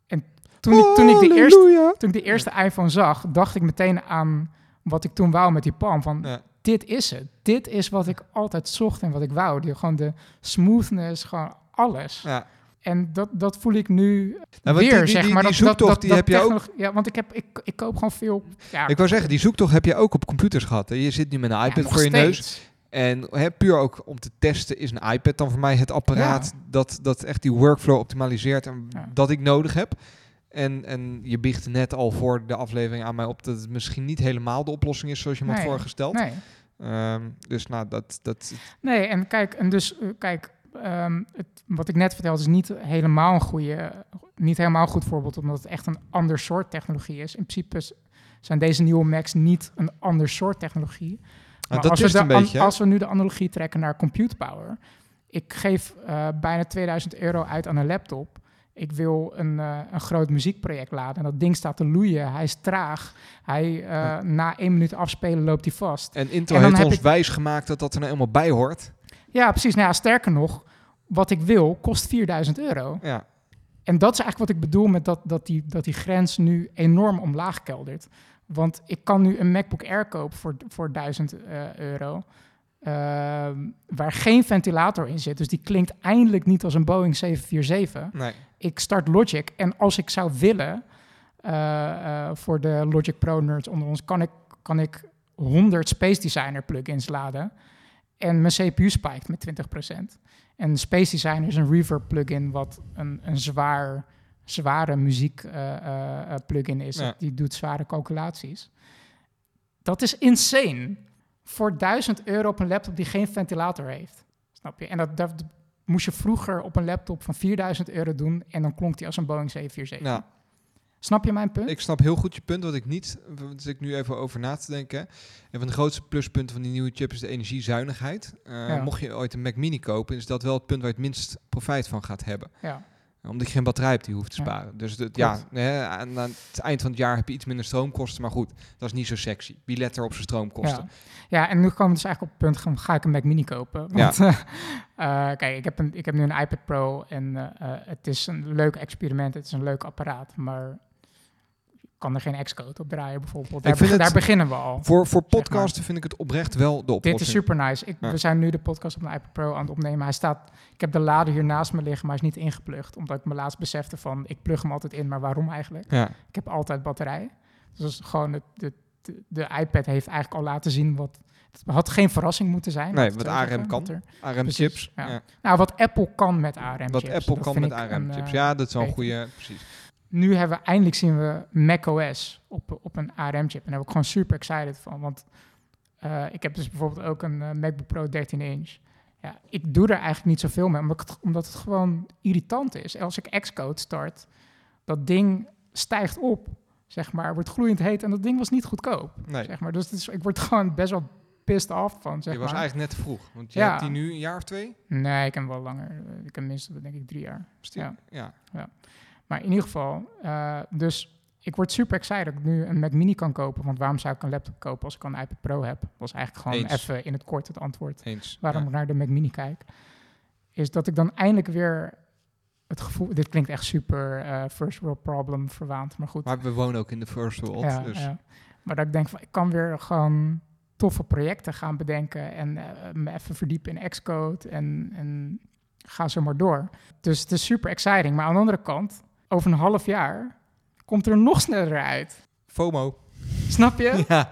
En toen, oh, ik, toen, ik, de eerste, toen ik de eerste ja. iPhone zag, dacht ik meteen aan wat ik toen wou met die palm. Van, ja. dit is het. Dit is wat ik altijd zocht en wat ik wou. Die, gewoon de smoothness, gewoon alles. Ja. En dat, dat voel ik nu nou, weer, die, die, zeg maar. Die, die zoektocht, die heb je ook... Ja, want ik, heb, ik, ik koop gewoon veel... Ja. Ik wou zeggen, die zoektocht heb je ook op computers gehad. Hè? Je zit nu met een iPad ja, voor je neus. En hè, puur ook om te testen is een iPad dan voor mij het apparaat... Ja. Dat, dat echt die workflow optimaliseert en ja. dat ik nodig heb. En, en je biecht net al voor de aflevering aan mij op... dat het misschien niet helemaal de oplossing is zoals je me nee. had voorgesteld. Nee. Um, dus nou, dat, dat... Nee, en kijk, en dus uh, kijk... Um, het, wat ik net vertelde is niet helemaal een goede, niet helemaal een goed voorbeeld, omdat het echt een ander soort technologie is. In principe zijn deze nieuwe Macs niet een ander soort technologie. Maar nou, als, we de, een beetje, an, als we nu de analogie trekken naar compute power, ik geef uh, bijna tweeduizend euro uit aan een laptop. Ik wil een, uh, een groot muziekproject laden. En dat ding staat te loeien. Hij is traag. Hij, uh, ja. na één minuut afspelen loopt hij vast. En Intel en heeft ons ik... wijsgemaakt dat dat er nou helemaal bij hoort. Ja, precies. Nou ja, sterker nog, wat ik wil kost vierduizend euro. Ja. En dat is eigenlijk wat ik bedoel met dat, dat, die, dat die grens nu enorm omlaag keldert. Want ik kan nu een MacBook Air kopen voor, voor duizend euro... Uh, waar geen ventilator in zit. Dus die klinkt eindelijk niet als een Boeing zeven vier zeven. Nee. Ik start Logic. En als ik zou willen, uh, uh, voor de Logic Pro nerds onder ons... kan ik, kan ik honderd Space Designer plugins laden... En mijn C P U spijkt met twintig procent. En Space Designer is een reverb plugin, wat een, een zwaar, zware muziek uh, uh, plugin is. Ja. Die doet zware calculaties. Dat is insane. Voor duizend euro op een laptop die geen ventilator heeft. Snap je? En dat, dat moest je vroeger op een laptop van vierduizend euro doen. En dan klonk die als een Boeing zeven vier zeven. Ja. Snap je mijn punt? Ik snap heel goed je punt, wat ik niet, wat zit ik nu even over na te denken. En van de grootste pluspunten van die nieuwe chip is de energiezuinigheid. Uh, ja. Mocht je ooit een Mac Mini kopen, is dat wel het punt waar je het minst profijt van gaat hebben. Ja. Omdat je geen batterij hebt die hoeft te sparen. Ja. Dus dat, ja, hè, aan, aan het eind van het jaar heb je iets minder stroomkosten, maar goed, dat is niet zo sexy. Wie let er op zijn stroomkosten? Ja, ja en nu komen we dus eigenlijk op het punt, ga ik een Mac Mini kopen? Want, ja. uh, kijk, ik heb, een, ik heb nu een iPad Pro en uh, het is een leuk experiment, het is een leuk apparaat, maar... kan er geen Xcode op draaien bijvoorbeeld. Daar, be- het, daar beginnen we al. Voor, voor podcasten zeg maar. Vind ik het oprecht wel de oplossing. Dit is super nice. Ik, ja. We zijn nu de podcast op mijn iPad Pro aan het opnemen. Hij staat, ik heb de lader hier naast me liggen, maar hij is niet ingeplucht. Omdat ik me laatst besefte van, ik plug hem altijd in, maar waarom eigenlijk? Ja. Ik heb altijd batterij. Dus gewoon het, de, de, de iPad heeft eigenlijk al laten zien wat... Het had geen verrassing moeten zijn. Nee, wat A R M kan. A R M-chips. Ja. Ja. Nou, wat Apple kan met A R M-chips. Wat Apple kan met A R M-chips. Ja, dat is wel een goede... Precies. Nu hebben we eindelijk zien we macOS op, op een A R M-chip. En daar ben ik gewoon super excited van. Want uh, ik heb dus bijvoorbeeld ook een uh, MacBook Pro dertien inch. Ja, ik doe er eigenlijk niet zoveel mee, omdat het, omdat het gewoon irritant is. Als ik Xcode start, dat ding stijgt op, zeg maar. Wordt gloeiend heet en dat ding was niet goedkoop, nee. zeg maar. Dus het is, ik word gewoon best wel pissed off van, zeg Je was maar. Eigenlijk net te vroeg, want je ja. hebt die nu een jaar of twee? Nee, ik heb hem wel langer. Ik heb minstens, denk ik, drie jaar. Stil. Ja, ja. ja. Maar in ieder geval, uh, dus ik word super excited dat ik nu een Mac Mini kan kopen. Want waarom zou ik een laptop kopen als ik een iPad Pro heb? Dat was eigenlijk gewoon Eens. even in het kort het antwoord. Eens, waarom ja. ik naar de Mac Mini kijk. Is dat ik dan eindelijk weer het gevoel... Dit klinkt echt super uh, first world problem verwaand, maar goed. Maar we wonen ook in de first world. Ja, dus. ja. Maar dat ik denk van, ik kan weer gewoon toffe projecten gaan bedenken. En uh, me even verdiepen in Xcode en, en ga zo maar door. Dus het is super exciting. Maar aan de andere kant... Over een half jaar komt er nog sneller uit. FOMO. Snap je? Ja.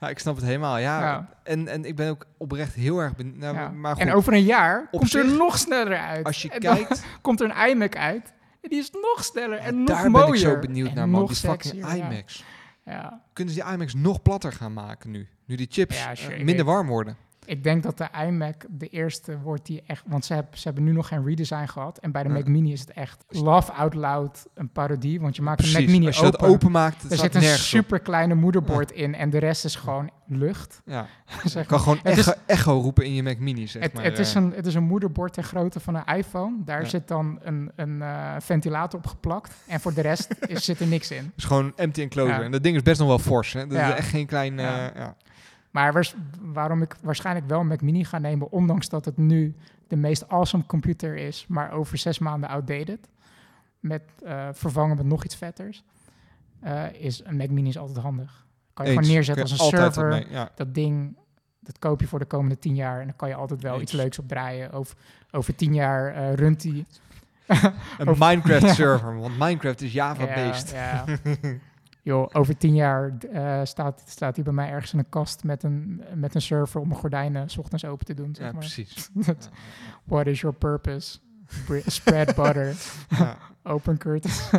ja ik snap het helemaal, ja. ja. En, en ik ben ook oprecht heel erg benieuwd. Nou, ja. maar goed, en over een jaar komt zich, er nog sneller uit. Als je en kijkt... komt er een iMac uit. En die is nog sneller en ja, nog daar mooier. Daar ben ik zo benieuwd en naar, man. Die fucking iMacs. Ja. Ja. Kunnen ze die iMacs nog platter gaan maken nu? Nu die chips ja, sure, uh, minder warm worden. Ik denk dat de iMac de eerste wordt die echt... Want ze, heb, ze hebben nu nog geen redesign gehad. En bij de ja. Mac Mini is het echt love out loud een parodie. Want je maakt Precies. een Mac Mini open. Als je open. dat openmaakt, het er zit een super kleine moederbord ja. in. En de rest is gewoon lucht. Ja. zeg je kan maar. gewoon echo, is, echo roepen in je Mac Mini, zeg het, maar. Het is, een, het is een moederbord ter grootte van een iPhone. Daar ja. zit dan een, een uh, ventilator op geplakt. En voor de rest is, zit er niks in. Het is gewoon empty enclosure. Ja. En dat ding is best nog wel fors. Hè? Dat ja. is echt geen klein... Uh, ja. Ja. Maar waars- waarom ik waarschijnlijk wel een Mac Mini ga nemen, ondanks dat het nu de meest awesome computer is, maar over zes maanden outdated, met uh, vervangen met nog iets vetters, uh, is een Mac Mini is altijd handig. Kan je Eens, gewoon neerzetten als een server. Mee, ja. Dat ding, dat koop je voor de komende tien jaar en dan kan je altijd wel Eens. iets leuks op draaien. Over, over tien jaar uh, runt die. een over, Minecraft server, ja. want Minecraft is Java-based. Ja, ja. Yo, over tien jaar uh, staat, staat hij bij mij ergens in een kast met een, met een server om mijn gordijnen 's ochtends open te doen. Zeg ja, maar. precies. What is your purpose? Spread butter. Ja. Open curtains.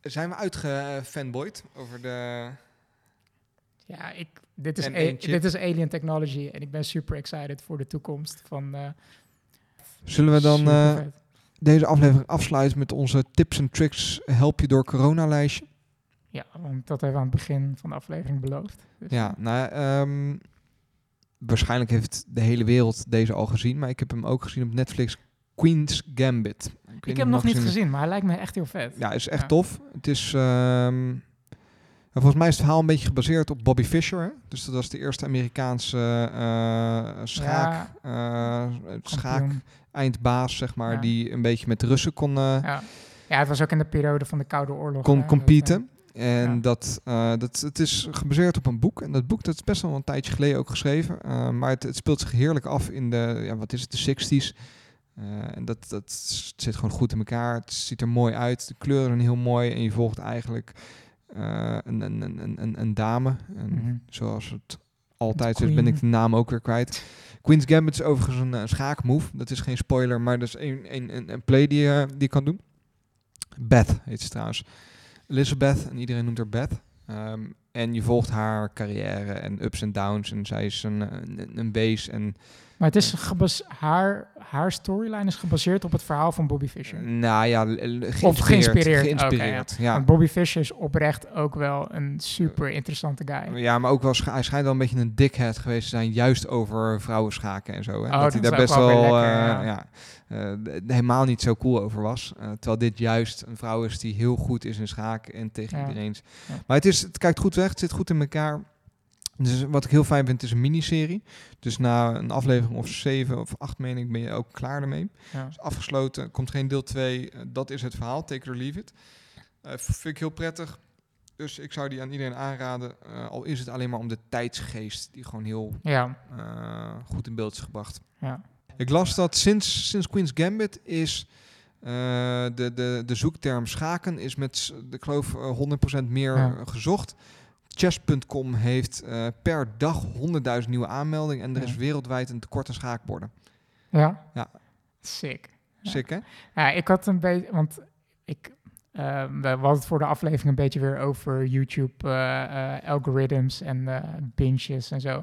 Zijn we uitgefanboyd over de... Ja, ik, dit, is a- dit is alien technology en ik ben super excited voor de toekomst van... Uh, Zullen we dan uh, deze aflevering afsluiten met onze tips en tricks help je door corona lijstje? Ja, want dat hebben we aan het begin van de aflevering beloofd. Dus. Ja, nou, um, waarschijnlijk heeft de hele wereld deze al gezien, maar ik heb hem ook gezien op Netflix, Queen's Gambit. Ik, ik heb hem nog niet gezien, gezien, maar hij lijkt me echt heel vet. Ja, is echt ja. tof. Het is, um, volgens mij is het verhaal een beetje gebaseerd op Bobby Fischer. Hè? Dus dat was de eerste Amerikaanse uh, schaak, ja, uh, schaak-eindbaas, zeg maar, ja. die een beetje met Russen kon... Uh, ja. ja, het was ook in de periode van de Koude Oorlog. Kon hè, competen. En ja. dat, uh, dat, het is gebaseerd op een boek. En dat boek dat is best wel een tijdje geleden ook geschreven. Uh, maar het, het speelt zich heerlijk af in de, ja, wat is het, de zestig's. Uh, en dat, dat zit gewoon goed in elkaar. Het ziet er mooi uit. De kleuren zijn heel mooi. En je volgt eigenlijk uh, een, een, een, een, een dame. En mm-hmm. zoals het altijd zit, ben ik de naam ook weer kwijt. Queen's Gambit is overigens een, een schaakmove. Dat is geen spoiler, maar dat is een, een, een, een play die, uh, die je kan doen. Beth heet ze trouwens. Elizabeth, en iedereen noemt haar Beth. Um, en je volgt haar carrière en ups en downs. En zij is een, een, een beest. En, maar het is gebas- haar, haar storyline is gebaseerd op het verhaal van Bobby Fischer. Nou ja, geïnspireerd. Of geïnspireerd. geïnspireerd okay, ja. Ja. Bobby Fischer is oprecht ook wel een super interessante guy. Ja, maar ook wel scha- hij schijnt wel een beetje een dickhead geweest te zijn. Juist over vrouwenschaken en zo. Hè? Oh, dat, dat hij daar best wel, wel lekker, uh, ja. Ja, uh, d- helemaal niet zo cool over was. Uh, terwijl dit juist een vrouw is die heel goed is in schaken en tegen ja. iedereen. Ja. Maar het, is, het kijkt goed weg. Het zit goed in elkaar. Dus wat ik heel fijn vind, is een miniserie. Dus na een aflevering of zeven of acht, meen ik, ben je ook klaar ermee. Ja. Dus afgesloten, komt geen deel twee. Dat is het verhaal, take it or leave it. Uh, vind ik heel prettig. Dus ik zou die aan iedereen aanraden. Uh, al is het alleen maar om de tijdsgeest, die gewoon heel ja. uh, goed in beeld is gebracht. Ja. Ik las dat sinds, sinds Queen's Gambit is... Uh, de, de, de zoekterm schaken is met, ik geloof, honderd procent meer ja. gezocht... chess punt com heeft uh, per dag honderdduizend nieuwe aanmeldingen... en er is wereldwijd een tekort aan schaakborden. Ja? Ja. Sick. Sick, ja. hè? Ja, ik had een beetje... Want ik, uh, we hadden het voor de aflevering een beetje weer over YouTube-algorithms... Uh, uh, en uh, binges en zo.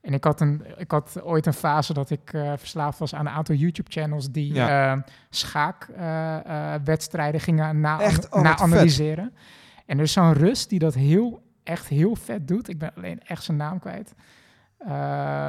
En ik had, een, ik had ooit een fase dat ik uh, verslaafd was aan een aantal YouTube-channels... die ja. uh, schaakwedstrijden uh, uh, gingen na- Echt? Oh, na- analyseren. Vet. En er is zo'n Rus die dat heel... echt heel vet doet. Ik ben alleen echt zijn naam kwijt. Uh,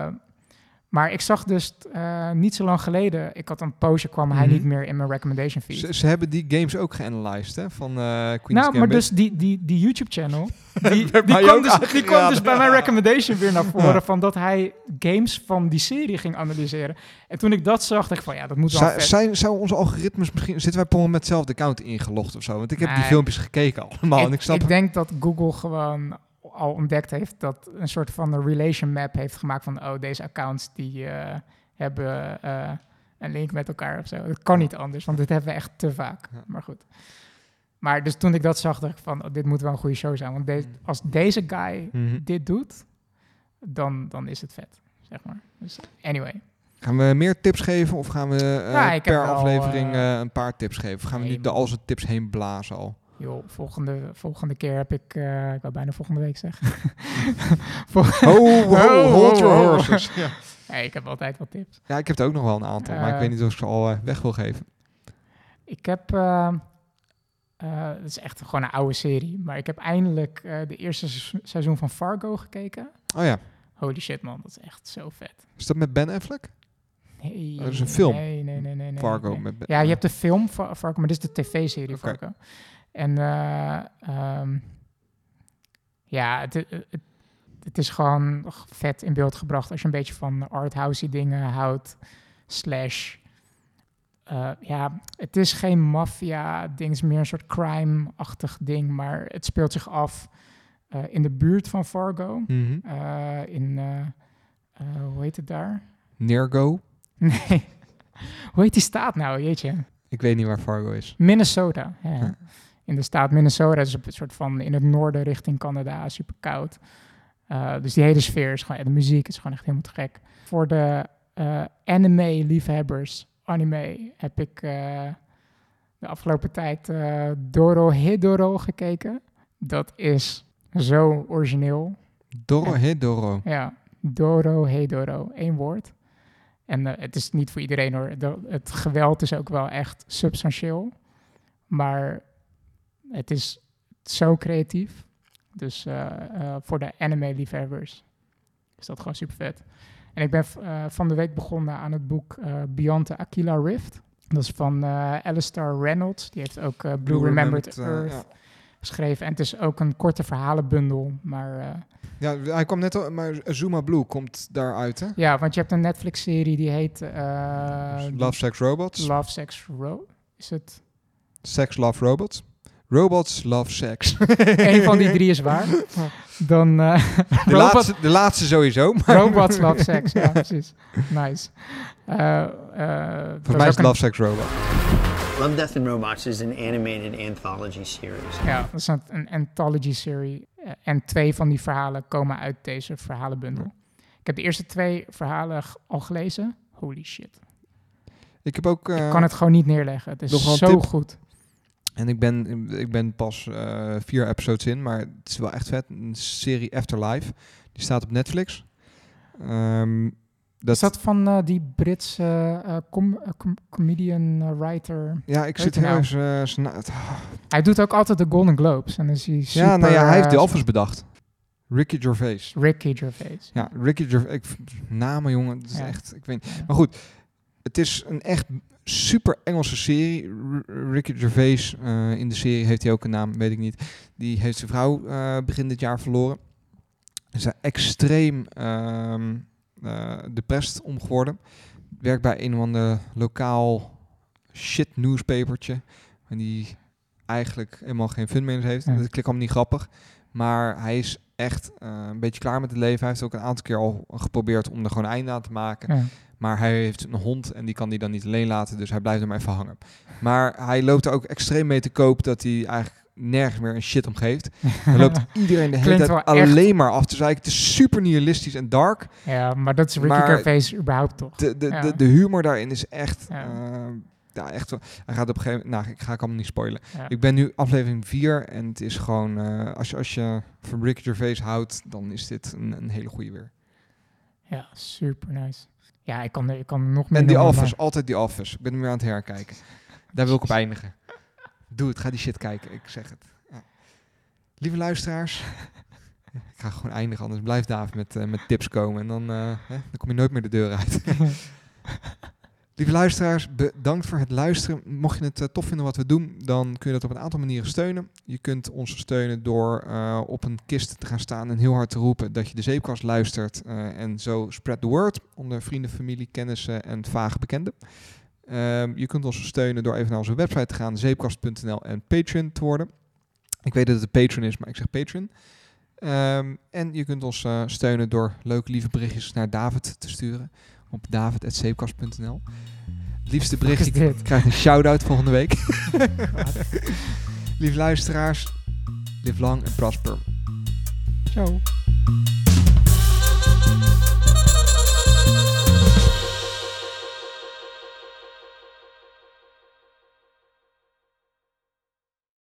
maar ik zag dus uh, niet zo lang geleden... Ik had een poosje, kwam mm-hmm. hij niet meer in mijn recommendation feed. Ze, ze hebben die games ook geanalyzed, hè? Van uh, Queen's Nou, Gambit. Maar dus die, die, die YouTube-channel... Die, die, kwam dus, die kwam dus bij mijn recommendation weer naar voren... Ja. Van dat hij games van die serie ging analyseren. En toen ik dat zag, dacht ik van ja, dat moet wel vet. Zijn, zijn onze algoritmes misschien... Zitten wij per moment hetzelfde account ingelogd of zo? Want ik heb nee, die filmpjes gekeken allemaal. Ik, en ik, snap ik denk dat Google gewoon al ontdekt heeft... dat een soort van een relation map heeft gemaakt van... oh, deze accounts die uh, hebben uh, een link met elkaar of zo. Dat kan niet anders, want dit hebben we echt te vaak. Ja. Maar goed. Maar dus toen ik dat zag, dacht ik van, oh, dit moet wel een goede show zijn. Want de- als deze guy mm-hmm. dit doet, dan, dan is het vet, zeg maar. Dus anyway. Gaan we meer tips geven of gaan we uh, ja, per aflevering al, uh, een paar tips geven? Of gaan we nu de al zijn tips heen blazen al? joh, volgende, volgende keer heb ik... Uh, ik wou bijna volgende week zeggen. Vol- oh, wow, oh, hold your horses. Oh, oh. Ja. Hey, ik heb altijd wat tips. Ja, ik heb er ook nog wel een aantal. Uh, maar ik weet niet of ik ze al uh, weg wil geven. Ik heb... Uh, uh, het is echt gewoon een oude serie. Maar ik heb eindelijk uh, de eerste se- seizoen van Fargo gekeken. Oh ja. Holy shit, man. Dat is echt zo vet. Is dat met Ben Affleck? Nee. Oh, dat is een film. Nee, nee, nee. nee, nee Fargo. Nee. Met Ben. Ja, je hebt de film Fargo, maar dit is de tv-serie okay. Fargo. En uh, um, ja, het, het, het is gewoon vet in beeld gebracht. Als je een beetje van arthousey dingen houdt. Slash, uh, ja, het is geen maffia-ding. Het is meer een soort crime-achtig ding. Maar het speelt zich af uh, in de buurt van Fargo. Mm-hmm. Uh, in, uh, uh, hoe heet het daar? Nergo? Nee. Hoe heet die staat nou, jeetje? Ik weet niet waar Fargo is. Minnesota. Ja. Ja. In de staat Minnesota is het een soort van in het noorden richting Canada, super koud. Uh, dus die hele sfeer is gewoon, en de muziek is gewoon echt helemaal te gek. Voor de uh, anime-liefhebbers, anime, heb ik uh, de afgelopen tijd uh, Dorohedoro gekeken. Dat is zo origineel. Dorohedoro? Ja, Dorohedoro, één woord. En uh, het is niet voor iedereen hoor. De, het geweld is ook wel echt substantieel. Maar het is zo creatief. Dus uh, uh, voor de anime-liefhebbers is dat gewoon super vet. En ik ben uh, van de week begonnen aan het boek uh, Beyond the Aquila Rift. Dat is van uh, Alistair Reynolds. Die heeft ook uh, Blue, Blue Remembered, Remembered Earth uh, ja. geschreven. En het is ook een korte verhalenbundel. Maar, uh, ja, hij kwam net al, maar Zuma Blue komt daaruit, hè? Ja, want je hebt een Netflix-serie die heet... Uh, Love, Sex, Robots. Love, Sex, Ro... Is het? Sex, Love, Robots. Robots love sex. Eén van die drie is waar. Dan, uh, de, robot... laatste, de laatste sowieso. Maar robots love sex, ja, ja precies. Nice. Uh, uh, Voor mij is Love, een... Sex, Robot. Love, Death and Robots is een animated anthology series. Ja, dat is een, een anthology serie. Uh, en twee van die verhalen komen uit deze verhalenbundel. Ja. Ik heb de eerste twee verhalen g- al gelezen. Holy shit. Ik heb ook... Uh, Ik kan het gewoon niet neerleggen. Het is zo tip. goed. En ik ben, ik ben pas uh, vier episodes in, maar het is wel echt vet. Een serie Afterlife, die staat op Netflix. Um, dat is dat van uh, die Britse uh, com- com- comedian, uh, writer? Ja, ik zit nou? eens, uh, z- na- Hij doet ook altijd de Golden Globes. En is hij super, ja, nou ja, hij heeft de uh, Office bedacht. Ricky Gervais. Ricky Gervais. Ja, Ricky Gervais. Ik, namen, jongen, dat is ja. echt... Ik weet niet. Ja. Maar goed, het is een echt... super Engelse serie. R- Ricky Gervais uh, in de serie heeft hij ook een naam, weet ik niet. Die heeft zijn vrouw uh, begin dit jaar verloren. Ze is extreem um, uh, depressed om geworden. Werkt bij een of ander lokaal shit newspapertje. En die eigenlijk helemaal geen fun meer heeft. Ja. Dat klinkt allemaal niet grappig. Maar hij is echt uh, een beetje klaar met het leven. Hij heeft ook een aantal keer al geprobeerd om er gewoon een einde aan te maken. Ja. Maar hij heeft een hond en die kan hij dan niet alleen laten. Dus hij blijft hem even hangen. Maar hij loopt er ook extreem mee te koop dat hij eigenlijk nergens meer een shit om geeft. Dan loopt iedereen de hele tijd alleen echt... maar af te zeiken. Het is super nihilistisch en dark. Ja, maar dat is Ricky Gervais überhaupt toch? De, de, ja. de, de humor daarin is echt... Ja. Uh, ja, echt wel. Hij gaat op een gegeven moment... Nou, ik ga het allemaal niet spoilen. Ja. Ik ben nu aflevering vier en het is gewoon... Uh, als, je, als je van Ricky Gervais houdt, dan is dit een, een hele goede weer. Ja, super nice. Ja, ik kan, ik kan nog meer... En die Office, altijd die Office. Ik ben hem weer aan het herkijken. Daar wil ik op eindigen. Doe het, ga die shit kijken. Ik zeg het. Ja. Lieve luisteraars. Ik ga gewoon eindigen, anders blijft David met, uh, met tips komen. En dan, uh, hè, dan kom je nooit meer de deur uit. Lieve luisteraars, bedankt voor het luisteren. Mocht je het uh, tof vinden wat we doen, dan kun je dat op een aantal manieren steunen. Je kunt ons steunen door uh, op een kist te gaan staan en heel hard te roepen dat je de Zeepkast luistert. Uh, en zo spread the word onder vrienden, familie, kennissen en vage bekenden. Uh, je kunt ons steunen door even naar onze website te gaan, zeepkast punt n l en Patreon te worden. Ik weet dat het Patreon is, maar ik zeg Patreon. Um, en je kunt ons uh, steunen door leuke lieve berichtjes naar David te sturen. Op david at zeepkast punt n l. Het liefste bericht, ik krijg een shout-out volgende week. Lieve luisteraars, live long and prosper. Ciao.